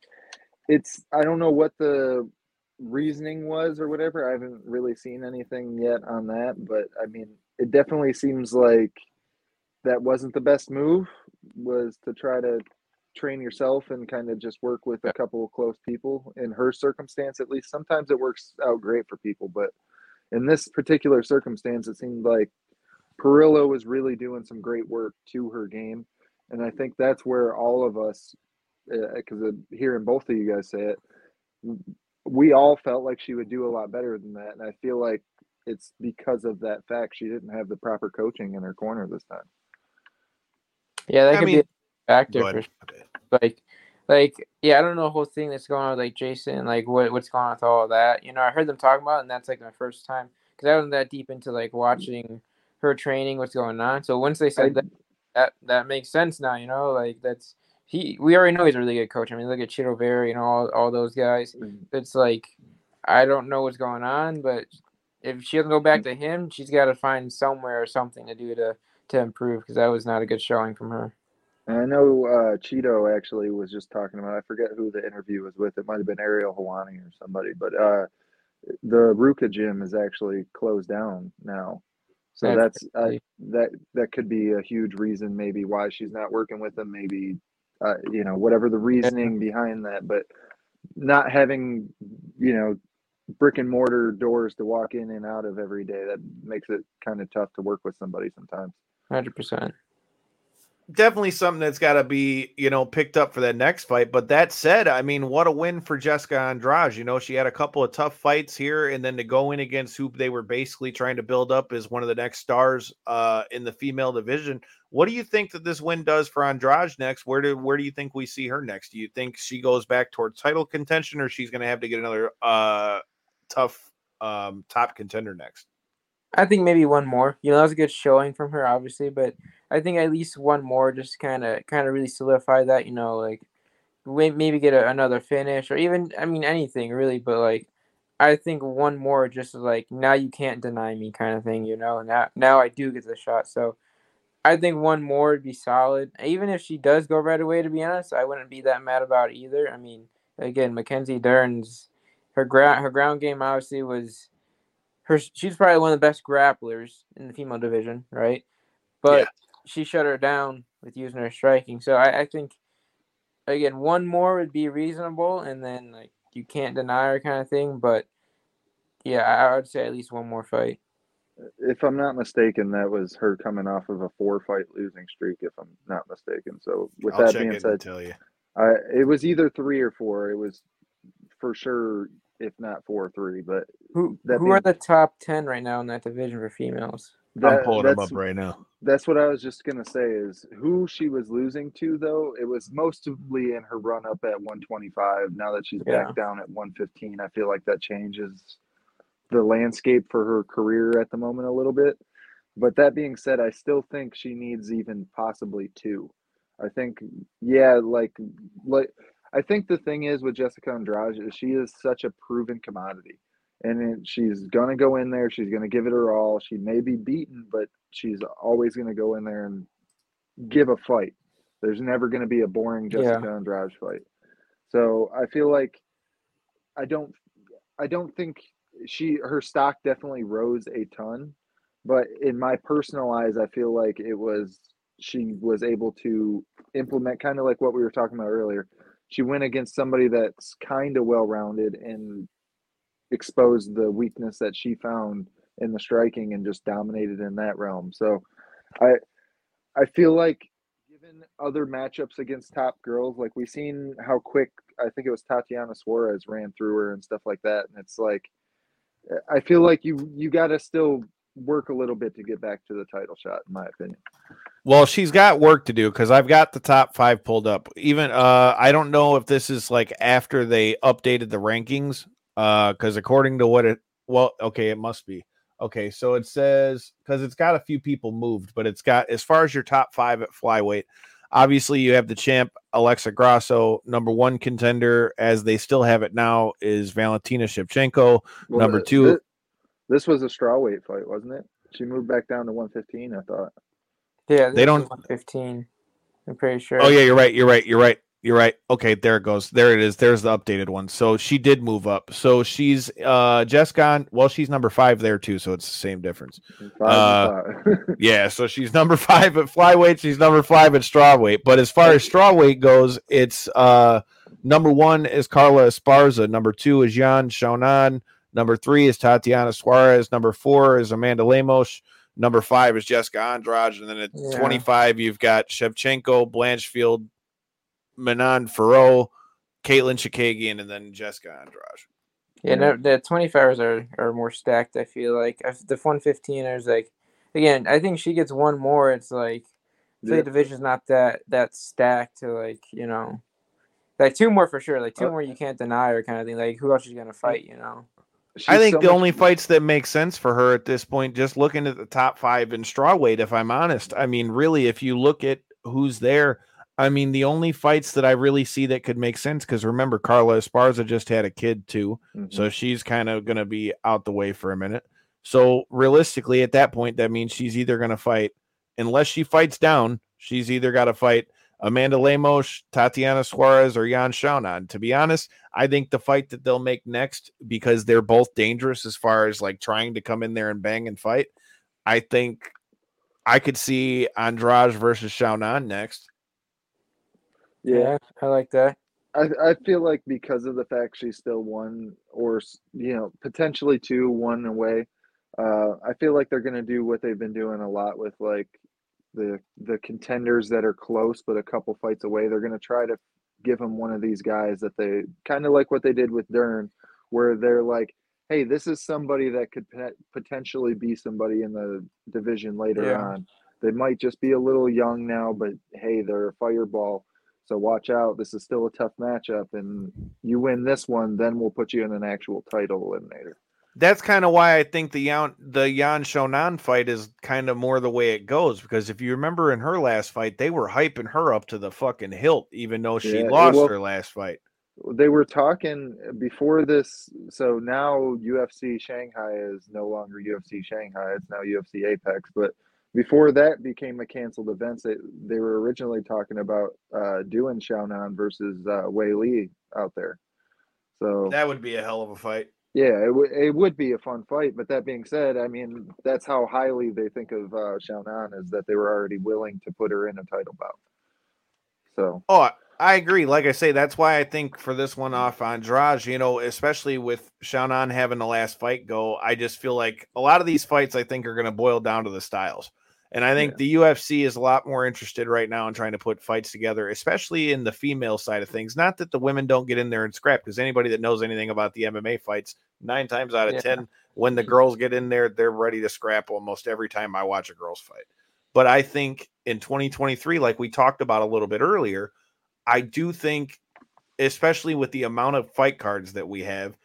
it's I don't know what the reasoning was or whatever. I haven't really seen anything yet on that, but I mean, it definitely seems like that wasn't the best move, was to try to train yourself and kind of just work with a couple of close people. In her circumstance, at least, sometimes it works out great for people, but in this particular circumstance, it seemed like Perillo was really doing some great work to her game. And I think that's where all of us, because uh, hearing both of you guys say it, we all felt like she would do a lot better than that. And I feel like it's because of that fact she didn't have the proper coaching in her corner this time. Yeah, that I could mean, be a factor. For sure. Like, Like, yeah, I don't know the whole thing that's going on with, like, Jason, like, what what's going on with all that. You know, I heard them talking about it, and that's, like, my first time. Because I wasn't that deep into, like, watching her training, what's going on. So once they said I, that, that, that makes sense now, you know? Like, that's – he. we already know he's a really good coach. I mean, look at Chito Vera, you know, all, all those guys. It's like, I don't know what's going on, but if she doesn't go back to him, she's got to find somewhere or something to do to, to improve, because that was not a good showing from her. And I know uh, Chito actually was just talking about, I forget who the interview was with. It might have been Ariel Helwani or somebody. But uh, the Ruka gym is actually closed down now. So that's, that's uh, that that could be a huge reason maybe why she's not working with them. Maybe, uh, you know, whatever the reasoning behind that. But not having, you know, brick and mortar doors to walk in and out of every day, that makes it kind of tough to work with somebody sometimes. one hundred percent. Definitely something that's got to be, you know, picked up for that next fight. But that said, I mean, what a win for Jessica Andrade. You know, she had a couple of tough fights here, and then to go in against who they were basically trying to build up as one of the next stars uh, in the female division. What do you think that this win does for Andrade next? Where do where do you think we see her next? Do you think she goes back towards title contention, or she's going to have to get another uh, tough um, top contender next? I think maybe one more. You know, that was a good showing from her, obviously, but I think at least one more just kind of kind of really solidify that, you know, like maybe get a, another finish or even, I mean, anything really. But, like, I think one more just like, now you can't deny me kind of thing, you know, now, now I do get the shot. So I think one more would be solid. Even if she does go right away, to be honest, I wouldn't be that mad about it either. I mean, again, Mackenzie Dern's, her ground, her ground game obviously was, her. She's probably one of the best grapplers in the female division, right? But yeah. She shut her down with using her striking. So I, I think, again, one more would be reasonable, and then, like, you can't deny her kind of thing. But Yeah, I would say at least one more fight. If I'm not mistaken, that was her coming off of a four-fight losing streak, if I'm not mistaken. So with I'll that being said, tell you. I, it was either three or four. It was for sure, if not four or three. But who, that who being, are the top ten right now in that division for females? That, I'm pulling them up right now. That's what I was just going to say is who she was losing to, though. It was mostly in her run-up at one twenty-five. Now that she's yeah. back down at one fifteen, I feel like that changes the landscape for her career at the moment a little bit. But that being said, I still think she needs even possibly two. I think, yeah, like, like I think the thing is with Jessica Andrade is she is such a proven commodity. And it, she's going to go in there. She's going to give it her all. She may be beaten, but she's always going to go in there and give a fight. There's never going to be a boring Jessica yeah. Andrade fight. So I feel like I don't, I don't think she, her stock definitely rose a ton, but in my personal eyes, I feel like it was, she was able to implement kind of like what we were talking about earlier. She went against somebody that's kind of well-rounded and exposed the weakness that she found in the striking and just dominated in that realm. So I, I feel like given other matchups against top girls, like we've seen how quick, I think it was Tatiana Suarez ran through her and stuff like that. And it's like, I feel like you you got to still work a little bit to get back to the title shot, in my opinion. Well, she's got work to do because I've got the top five pulled up. Even uh, I don't know if this is like after they updated the rankings because uh, according to what it well, okay, it must be. Okay, so it says because it's got a few people moved, but it's got as far as your top five at flyweight. Obviously, you have the champ, Alexa Grasso. Number one contender, as they still have it now, is Valentina Shevchenko. Well, number two. This, this was a strawweight fight, wasn't it? She moved back down to one fifteen, I thought. Yeah, they don't. one fifteen, I'm pretty sure. Oh, yeah, you're right. You're right. You're right. You're right. Okay, there it goes. There it is. There's the updated one. So she did move up. So she's uh, Jessica. Well, she's number five there too. So it's the same difference. Uh, yeah. So she's number five at flyweight. She's number five at strawweight. But as far as strawweight goes, it's uh, number one is Carla Esparza. Number two is Yan Xiaonan. Number three is Tatiana Suarez. Number four is Amanda Lemos. Number five is Jessica Andrade. And then at yeah. twenty-five, you've got Shevchenko, Blanchfield, Manon Farrow, Caitlin Chikagian, and then Jessica Andrade. Yeah, no, the twenty-fivers are, are more stacked, I feel like. The one fifteen-ers, like, again, I think she gets one more. It's like, yeah. the division's not that, that stacked to, like, you know, like two more for sure. Like, two uh, more you can't deny or kind of thing. Like, who else is going to fight, you know? She's I think so the only good. Fights that make sense for her at this point, just looking at the top five in strawweight, if I'm honest, I mean, really, if you look at who's there, I mean, the only fights that I really see that could make sense, because remember, Carla Esparza just had a kid too, mm-hmm. so she's kind of going to be out the way for a minute. So realistically, at that point, that means she's either going to fight, unless she fights down, she's either got to fight Amanda Lemos, Tatiana Suarez, or Yan Xiaonan. To be honest, I think the fight that they'll make next, because they're both dangerous as far as like trying to come in there and bang and fight, I think I could see Andrade versus Xiaonan next. Yeah, yeah, I like that. I, I feel like because of the fact she's still one or, you know, potentially two, one away, uh, I feel like they're going to do what they've been doing a lot with like the the contenders that are close but a couple fights away. They're going to try to give them one of these guys that they kind of like what they did with Dern, where they're like, hey, this is somebody that could potentially be somebody in the division later yeah. on. They might just be a little young now, but hey, they're a fireball, so watch out. This is still a tough matchup, and you win this one, then we'll put you in an actual title eliminator. That's kind of why I think the Yan, the Yan Xiaonan fight is kind of more the way it goes, because if you remember in her last fight, they were hyping her up to the fucking hilt, even though she yeah, lost well, her last fight. They were talking before this. So now U F C Shanghai is no longer U F C Shanghai. It's now U F C Apex. But before that became a canceled event, they, they were originally talking about uh, doing Xiaonan versus uh, Wei Li out there. So that would be a hell of a fight. Yeah, it, w- it would be a fun fight, but that being said, I mean, that's how highly they think of uh, Xiaonan, is that they were already willing to put her in a title bout. So, oh, I agree. Like I say, that's why I think for this one off Andrade, you know, especially with Xiaonan having the last fight go, I just feel like a lot of these fights I think are going to boil down to the styles. And I think yeah. the U F C is a lot more interested right now in trying to put fights together, especially in the female side of things. Not that the women don't get in there and scrap, because anybody that knows anything about the M M A fights, nine times out of yeah. ten, when the girls get in there, they're ready to scrap almost every time I watch a girls fight. But I think in twenty twenty-three, like we talked about a little bit earlier, I do think, especially with the amount of fight cards that we have,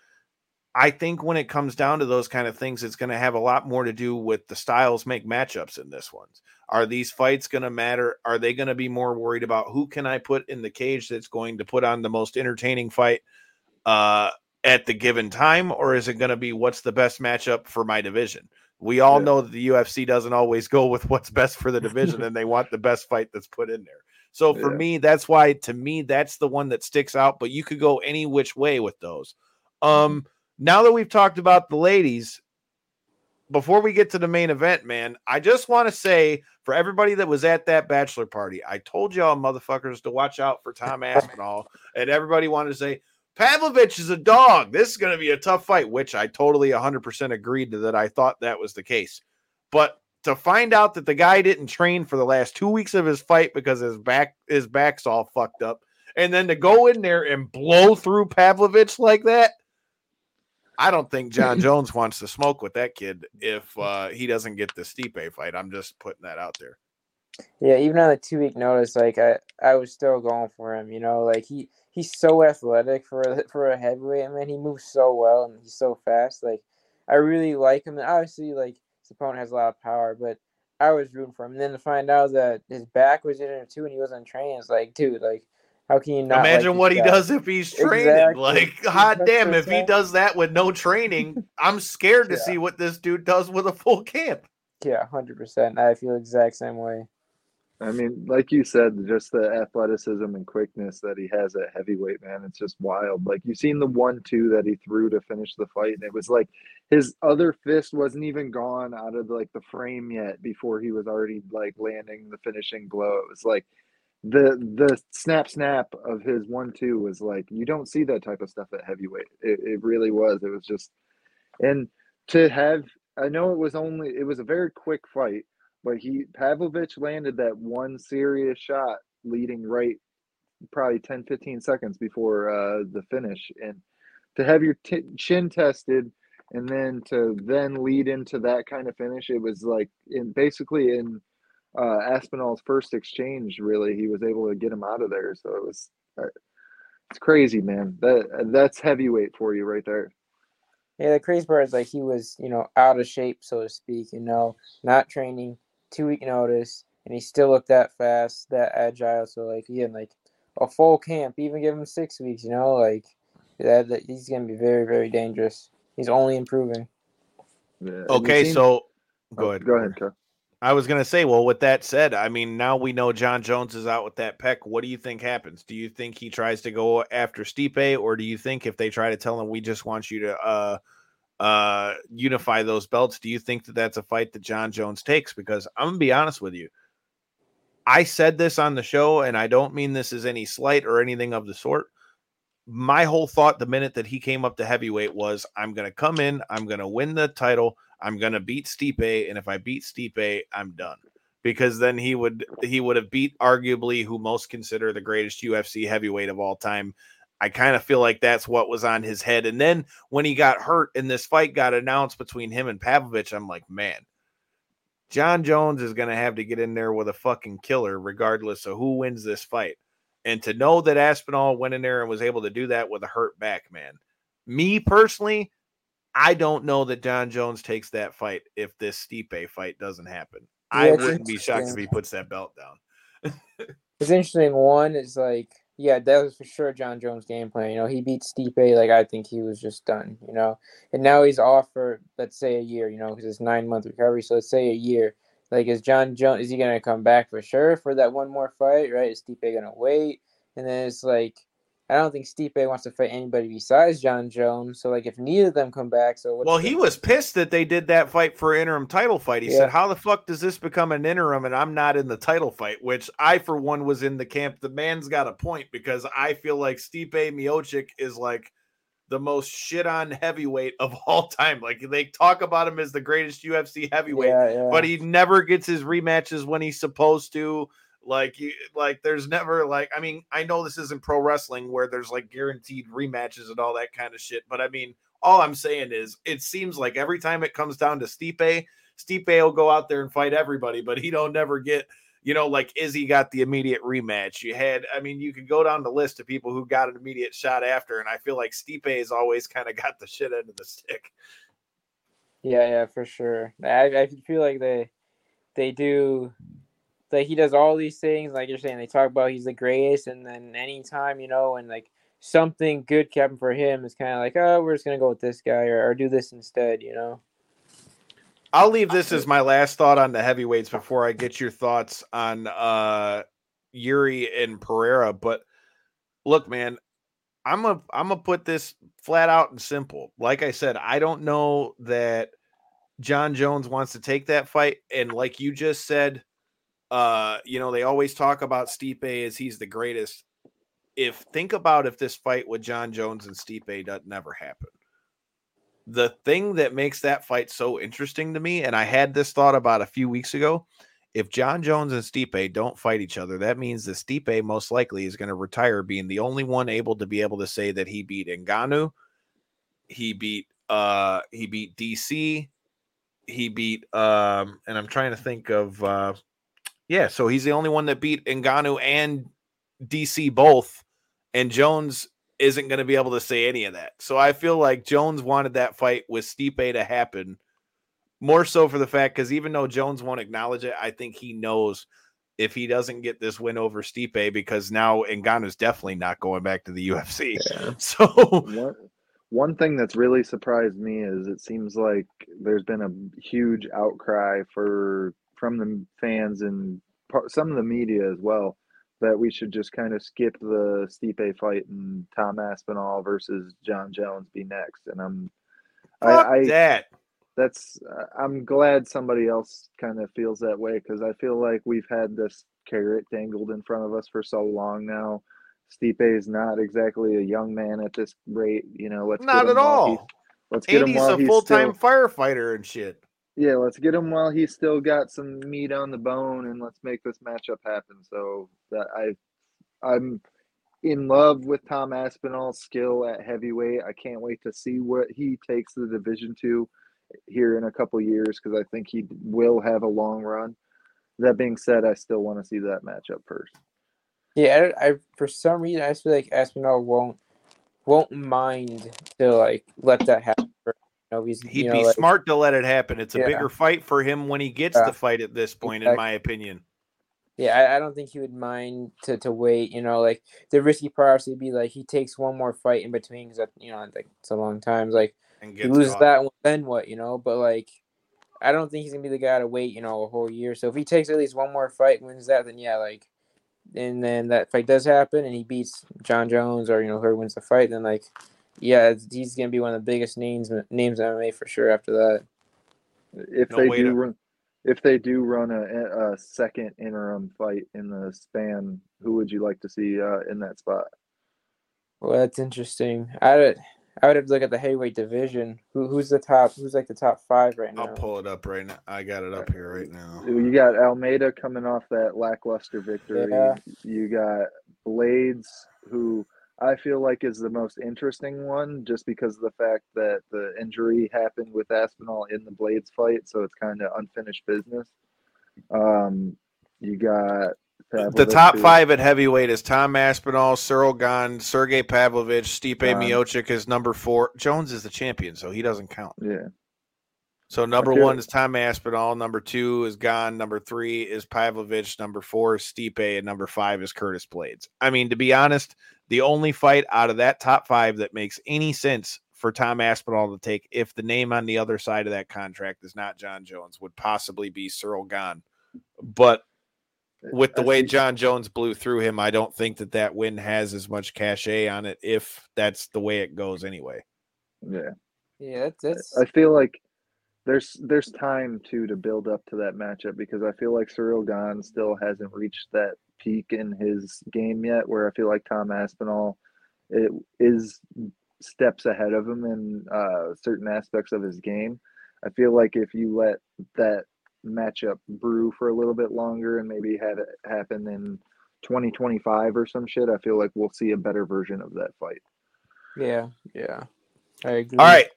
I think when it comes down to those kind of things, it's going to have a lot more to do with the styles make matchups in this one. Are these fights going to matter? Are they going to be more worried about who can I put in the cage that's going to put on the most entertaining fight uh, at the given time? Or is it going to be what's the best matchup for my division? We all yeah. know that the U F C doesn't always go with what's best for the division and they want the best fight that's put in there. So for yeah. me, that's why, to me, that's the one that sticks out. But you could go any which way with those. Um, Now that we've talked about the ladies, before we get to the main event, man, I just want to say for everybody that was at that bachelor party, I told y'all motherfuckers to watch out for Tom Aspinall, and everybody wanted to say, Pavlovich is a dog. This is going to be a tough fight, which I totally one hundred percent agreed to that. I thought that was the case. But to find out that the guy didn't train for the last two weeks of his fight because his back his back's all fucked up, and then to go in there and blow through Pavlovich like that, I don't think John Jones wants to smoke with that kid if uh, he doesn't get the Stipe fight. I'm just putting that out there. Yeah, even on the two-week notice, like I, I was still going for him. You know, like he, he's so athletic for a, for a heavyweight. I mean, he moves so well and he's so fast. Like I really like him. And obviously, like his opponent has a lot of power, but I was rooting for him. And then to find out that his back was in it too, and he wasn't training, it's like, dude, like. How can you not imagine like what he guy? does if he's training? Exactly. Like, hot damn, if he does that with no training, I'm scared yeah. to see what this dude does with a full camp. Yeah, one hundred percent. I feel the exact same way. I mean, like you said, just the athleticism and quickness that he has at heavyweight, man, it's just wild. Like, you've seen the one two that he threw to finish the fight, and it was like his other fist wasn't even gone out of, like, the frame yet before he was already, like, landing the finishing blow. It was like, The the snap snap of his one two was like, you don't see that type of stuff at heavyweight. It it really was. It was just, and to have, I know it was only it was a very quick fight, but he Pavlovich landed that one serious shot leading right probably ten, fifteen seconds before uh, the finish, and to have your t- chin tested and then to then lead into that kind of finish, it was like in basically in. Uh, Aspinall's first exchange, really, he was able to get him out of there. So it was, it's crazy, man. That that's heavyweight for you right there. Yeah, the crazy part is like he was, you know, out of shape, so to speak. You know, not training, two week notice, and he still looked that fast, that agile. So like, again, like a full camp, even give him six weeks. You know, like that, that he's gonna be very, very dangerous. He's only improving. Yeah. Okay, seen... so go oh, ahead. Go ahead, Kyle. I was going to say, well, with that said, I mean, now we know John Jones is out with that pec. What do you think happens? Do you think he tries to go after Stipe, or do you think if they try to tell him, we just want you to uh, uh, unify those belts, do you think that that's a fight that John Jones takes? Because I'm going to be honest with you. I said this on the show, and I don't mean this as any slight or anything of the sort. My whole thought the minute that he came up to heavyweight was, I'm going to come in, I'm going to win the title, I'm going to beat Stipe, and if I beat Stipe, I'm done. Because then he would he would have beat arguably who most consider the greatest U F C heavyweight of all time. I kind of feel like that's what was on his head. And then when he got hurt and this fight got announced between him and Pavlovich, I'm like, man, John Jones is going to have to get in there with a fucking killer regardless of who wins this fight. And to know that Aspinall went in there and was able to do that with a hurt back, man. Me personally, I don't know that John Jones takes that fight if this Stipe fight doesn't happen. Yeah, I wouldn't be shocked if he puts that belt down. It's interesting. One is like, yeah, that was for sure John Jones' game plan. You know, he beat Stipe. Like, I think he was just done, you know. And now he's off for, let's say, a year, you know, because it's nine-month recovery. So let's say a year. Like, is John Jones, is he going to come back for sure for that one more fight, right? Is Stipe going to wait? And then it's like, I don't think Stipe wants to fight anybody besides John Jones. So, like, if neither of them come back, so what well, he was pissed that they did that fight for interim title fight. He yeah. said, "How the fuck does this become an interim and I'm not in the title fight?" Which I, for one, was in the camp. The man's got a point, because I feel like Stipe Miocic is like the most shit on heavyweight of all time. Like, they talk about him as the greatest U F C heavyweight, yeah, yeah. but he never gets his rematches when he's supposed to. Like, you, like, there's never, like, I mean, I know this isn't pro wrestling where there's, like, guaranteed rematches and all that kind of shit, but I mean, all I'm saying is it seems like every time it comes down to Stipe, Stipe will go out there and fight everybody, but he don't never get, you know, like, Izzy got the immediate rematch. You had, I mean, you could go down the list of people who got an immediate shot after, and I feel like Stipe has always kind of got the shit end of the stick. Yeah, yeah, for sure. I, I feel like they, they do... Like, he does all these things, like you're saying, they talk about he's the greatest, and then anytime, you know, and, like, something good happened for him, it's kind of like, oh, we're just going to go with this guy, or, or do this instead, you know? I'll leave this as my last thought on the heavyweights before I get your thoughts on uh, Yuri and Pereira, but look, man, I'm a, I'm going to put this flat out and simple. Like I said, I don't know that John Jones wants to take that fight, and like you just said, Uh, you know, they always talk about Stipe as he's the greatest. If think about if this fight with John Jones and Stipe doesn't never happen. The thing that makes that fight so interesting to me, and I had this thought about a few weeks ago, if John Jones and Stipe don't fight each other, that means that Stipe most likely is going to retire being the only one able to be able to say that he beat Ngannou, he beat uh he beat D C, he beat um and I'm trying to think of uh yeah, so he's the only one that beat Ngannou and D C both, and Jones isn't going to be able to say any of that. So I feel like Jones wanted that fight with Stipe to happen, more so for the fact, because even though Jones won't acknowledge it, I think he knows if he doesn't get this win over Stipe, because now Ngannou's definitely not going back to the U F C. Yeah. So one, one thing that's really surprised me is it seems like there's been a huge outcry for – from the fans and part, some of the media as well, that we should just kind of skip the Stipe fight and Tom Aspinall versus John Jones be next. And I'm, Fuck I, I that. that's, I'm glad somebody else kind of feels that way, because I feel like we've had this carrot dangled in front of us for so long now. Stipe is not exactly a young man at this rate, you know. Let's not at all. He, let's get him while he's a full-time still... firefighter and shit. Yeah, let's get him while he's still got some meat on the bone, and let's make this matchup happen. So that I, I'm in love with Tom Aspinall's skill at heavyweight. I can't wait to see what he takes the division to here in a couple years, because I think he will have a long run. That being said, I still want to see that matchup first. Yeah, I, I for some reason I feel like Aspinall won't won't mind to like let that happen. No, he'd you know, be like, smart to let it happen. It's a yeah. bigger fight for him when he gets yeah. the fight at this point, exactly. in my opinion. Yeah, I, I don't think he would mind to, to wait. You know, like, the risky part would be, like, he takes one more fight in between, because, you know, like, it's a long time. Like, he loses caught. that one, then what, you know? But, like, I don't think he's going to be the guy to wait, you know, a whole year. So if he takes at least one more fight, wins that, then, yeah, like, and then that fight does happen, and he beats John Jones or, you know, whoever wins the fight, then, like, yeah, he's going to be one of the biggest names names in M M A for sure after that. If no they do run, if they do run a, a second interim fight in the span, who would you like to see uh, in that spot? Well, that's interesting. I I would have to look at the heavyweight division. Who who's the top? Who's like the top five right now? I'll pull it up right now. I got it up here right now. You got Almeida coming off that lackluster victory. Yeah. You got Blades, who I feel like is the most interesting one, just because of the fact that the injury happened with Aspinall in the Blades fight, so it's kind of unfinished business. Um, you got Pavlovich. The top five at heavyweight is Tom Aspinall, Cyril Gane, Sergey Pavlovich, Stipe um, Miocic is number four. Jones is the champion, so he doesn't count. Yeah. So number okay. one is Tom Aspinall, number two is Gane, number three is Pavlovich, number four is Stipe, and number five is Curtis Blades. I mean, to be honest, the only fight out of that top five that makes any sense for Tom Aspinall to take, if the name on the other side of that contract is not John Jones, would possibly be Cyril Gane. But with the way John Jones blew through him, I don't think that that win has as much cachet on it if that's the way it goes anyway. Yeah. Yeah, that's, that's... I feel like there's there's time, too, to build up to that matchup because I feel like Ciryl Gane still hasn't reached that peak in his game yet where I feel like Tom Aspinall it, is steps ahead of him in uh, certain aspects of his game. I feel like if you let that matchup brew for a little bit longer and maybe have it happen in twenty twenty-five or some shit, I feel like we'll see a better version of that fight. Yeah, yeah. I agree. All right.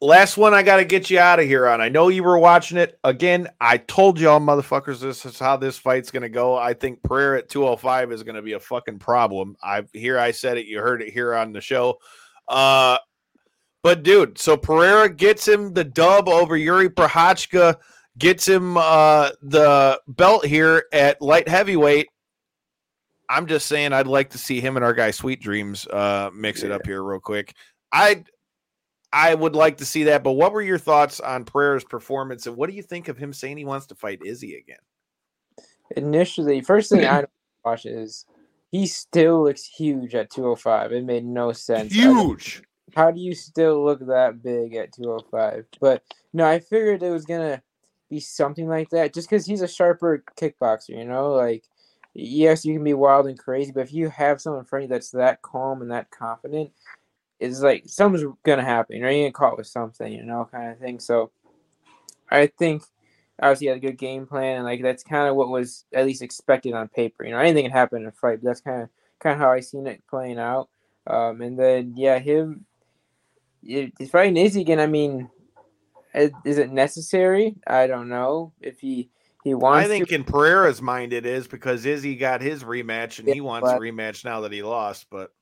Last one I got to get you out of here on. I know you were watching it. Again, I told y'all motherfuckers this is how this fight's going to go. I think Pereira at two oh five is going to be a fucking problem. I Here I said it. You heard it here on the show. Uh, but, dude, so Pereira gets him the dub over Yuri Prochazka, gets him uh, the belt here at light heavyweight. I'm just saying I'd like to see him and our guy Sweet Dreams uh, mix yeah. it up here real quick. I I would like to see that, but what were your thoughts on Pereira's performance, and what do you think of him saying he wants to fight Izzy again? Initially, first thing I watch is he still looks huge at two oh five. It made no sense. Huge! How do you still look that big at two oh five? But, no, I figured it was going to be something like that, just because he's a sharper kickboxer, you know? Like, yes, you can be wild and crazy, but if you have someone in front of you that's that calm and that confident, it's like something's going to happen, right? You're going to get caught with something, you know, kind of thing. So I think obviously he had a good game plan, and like that's kind of what was at least expected on paper. You know, anything can happen in a fight, but that's kind of kind of how I seen it playing out. Um, and then, yeah, him – fighting Izzy again, I mean, is it necessary? I don't know if he – He wants I think to. In Pereira's mind it is because Izzy got his rematch and yeah, he wants but, a rematch now that he lost. But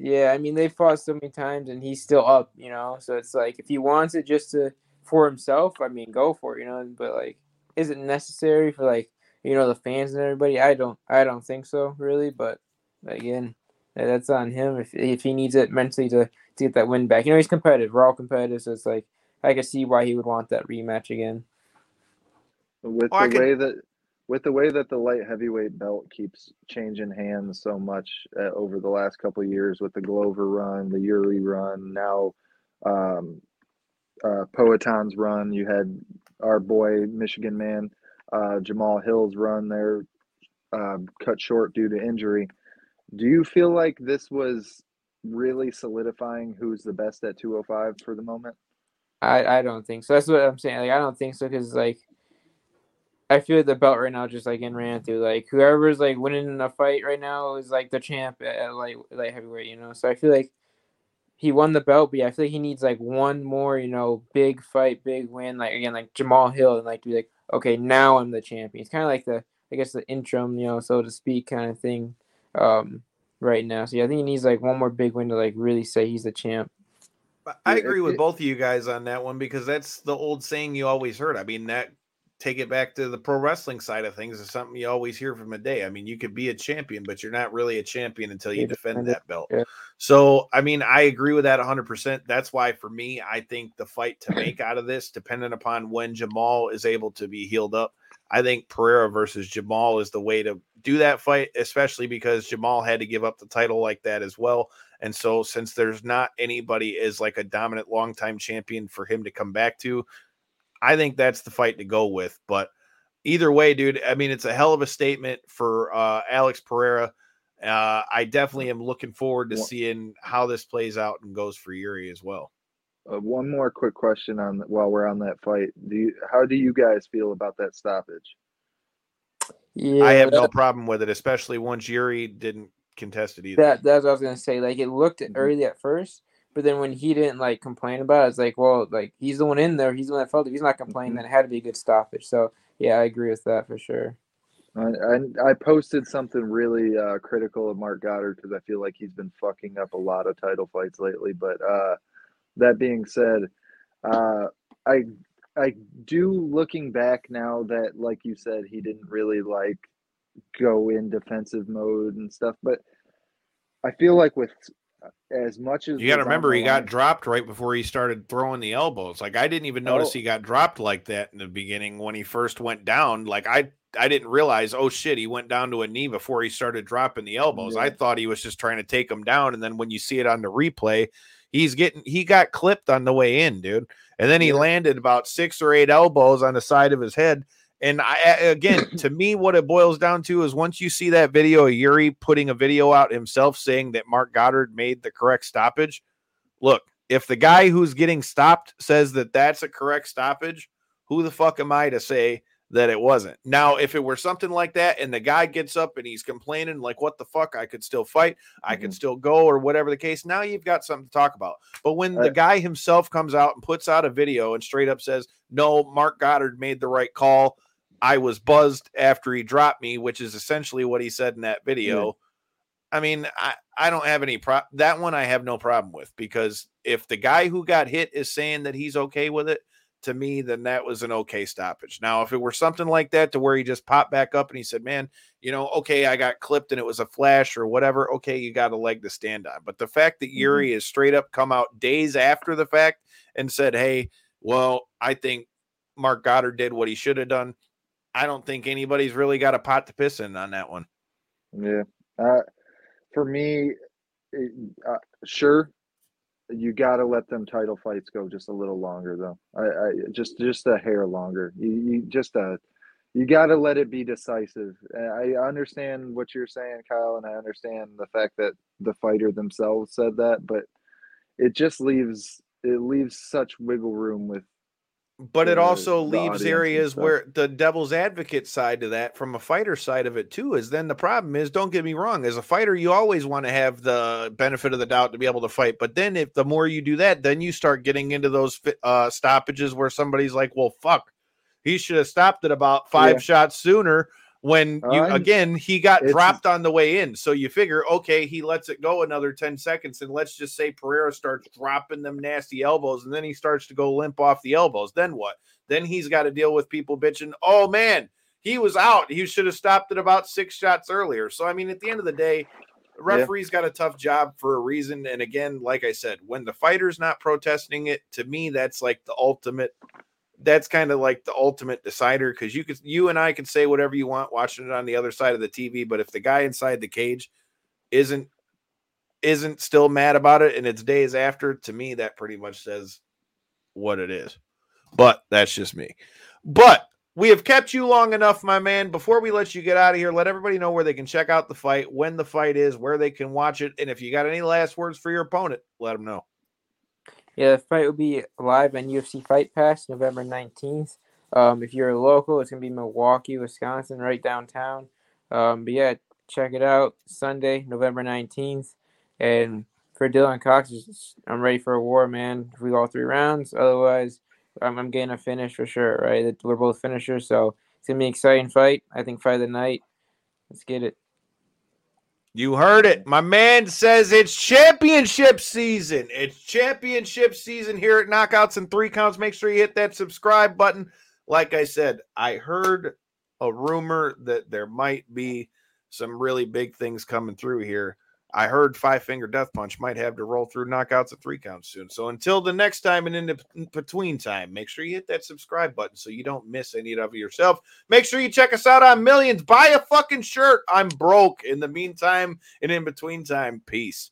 yeah, I mean they fought so many times and he's still up, you know. So it's like if he wants it just to for himself, I mean go for it, you know. But like, is it necessary for like you know the fans and everybody? I don't, I don't think so really. But again, that's on him if if he needs it mentally to to get that win back. You know he's competitive. We're all competitive, so it's like I can see why he would want that rematch again. With oh, the can... way that, with the way that the light heavyweight belt keeps changing hands so much uh, over the last couple of years, with the Glover run, the Uri run, now um, uh, Poetan's run, you had our boy Michigan man uh, Jamahal Hill's run there uh, cut short due to injury. Do you feel like this was really solidifying who's the best at two oh five for the moment? I, I don't think so. That's what I'm saying. Like I don't think so because like. I feel like the belt right now just like in ran through like whoever's like winning in a fight right now is like the champ at, at light light heavyweight, you know. So I feel like he won the belt, but yeah, I feel like he needs like one more, you know, big fight, big win, like again, like Jamahal Hill, and like to be like, okay, now I'm the champion. It's kind of like the I guess the interim, you know, so to speak, kind of thing, um, right now. So yeah, I think he needs like one more big win to like really say he's the champ. I agree with both of you guys on that one because that's the old saying you always heard. I mean that. Take it back to the pro wrestling side of things is something you always hear from a day. I mean, you could be a champion, but you're not really a champion until you defend that belt. So, I mean, I agree with that one hundred percent. That's why, for me, I think the fight to make out of this, depending upon when Jamahal is able to be healed up, I think Pereira versus Jamahal is the way to do that fight, especially because Jamahal had to give up the title like that as well. And so since there's not anybody as like a dominant longtime champion for him to come back to, I think that's the fight to go with, but either way, dude, I mean, it's a hell of a statement for uh, Alex Pereira. Uh, I definitely am looking forward to seeing how this plays out and goes for Yuri as well. Uh, one more quick question on while we're on that fight. Do you, how do you guys feel about that stoppage? Yeah, I have no problem with it, especially once Yuri didn't contest it either. That, that's what I was going to say. Like it looked early at first. But then when he didn't like complain about it, it's like, well, like he's the one in there. He's the one that felt it. He's not complaining. Mm-hmm. Then it had to be a good stoppage. So, yeah, I agree with that for sure. I, I, I posted something really uh, critical of Mark Goddard because I feel like he's been fucking up a lot of title fights lately. But uh, that being said, uh, I I do looking back now that, like you said, he didn't really like go in defensive mode and stuff. But I feel like with – as much as you got to remember, he got dropped right before he started throwing the elbows. Like I didn't even notice oh. he got dropped like that in the beginning when he first went down. Like I I didn't realize, oh shit, he went down to a knee before he started dropping the elbows. Yeah. I thought he was just trying to take him down. And then when you see it on the replay, he's getting, he got clipped on the way in, dude. And then he yeah. landed about six or eight elbows on the side of his head. And I, again, to me, what it boils down to is once you see that video of Yuri putting a video out himself saying that Mark Goddard made the correct stoppage. Look, if the guy who's getting stopped says that that's a correct stoppage, who the fuck am I to say that it wasn't? Now, if it were something like that and the guy gets up and he's complaining like, what the fuck, I could still fight, I mm-hmm. could still go, or whatever the case, now you've got something to talk about. But when right. the guy himself comes out and puts out a video and straight up says, no, Mark Goddard made the right call, I was buzzed after he dropped me, which is essentially what he said in that video. Mm-hmm. I mean, I, I don't have any problem. That one I have no problem with, because if the guy who got hit is saying that he's okay with it, to me, then that was an okay stoppage. Now, if it were something like that to where he just popped back up and he said, man, you know, okay, I got clipped and it was a flash or whatever, okay, you got a leg to stand on. But the fact that Yuri mm-hmm. has straight up come out days after the fact and said, hey, well, I think Mark Goddard did what he should have done, I don't think anybody's really got a pot to piss in on that one. Yeah. Uh, for me, uh, sure, you got to let them title fights go just a little longer, though. I, I just just a hair longer. You, you just uh, you got to let it be decisive. I understand what you're saying, Kyle, and I understand the fact that the fighter themselves said that, but it just leaves it leaves such wiggle room with. But it also leaves areas where the devil's advocate side to that from a fighter side of it too, is then the problem is, don't get me wrong, as a fighter, you always want to have the benefit of the doubt to be able to fight. But then if the more you do that, then you start getting into those uh, stoppages where somebody's like, well, fuck, he should have stopped it about five yeah. shots sooner when you, uh, again, he got dropped on the way in. So you figure, okay, he lets it go another ten seconds, and let's just say Pereira starts dropping them nasty elbows, and then he starts to go limp off the elbows. Then what? Then he's got to deal with people bitching, oh man, he was out, he should have stopped it about six shots earlier. So I mean, at the end of the day, the referee's yeah. got a tough job for a reason. And again, like I said, when the fighter's not protesting it, to me, that's like the ultimate That's kind of like the ultimate decider, because you could, you and I can say whatever you want watching it on the other side of the T V, but if the guy inside the cage isn't isn't still mad about it and it's days after, to me, that pretty much says what it is. But that's just me. But we have kept you long enough, my man. Before we let you get out of here, let everybody know where they can check out the fight, when the fight is, where they can watch it, and if you got any last words for your opponent, let them know. Yeah, the fight will be live on U F C Fight Pass November nineteenth. Um, if you're a local, it's going to be Milwaukee, Wisconsin, right downtown. Um, but yeah, check it out Sunday, November nineteenth. And for Dylan Cox, I'm ready for a war, man. If we go all three rounds, otherwise, I'm, I'm getting a finish for sure, right? We're both finishers, so it's going to be an exciting fight. I think fight of the night. Let's get it. You heard it. My man says it's championship season. It's championship season here at Knockouts and Three Counts. Make sure you hit that subscribe button. Like I said, I heard a rumor that there might be some really big things coming through here. I heard Five Finger Death Punch might have to roll through Knockouts and Three Counts soon. So until the next time and in the in between time, make sure you hit that subscribe button so you don't miss any of it yourself. Make sure you check us out on Millions. Buy a fucking shirt. I'm broke. In the meantime and in between time, peace.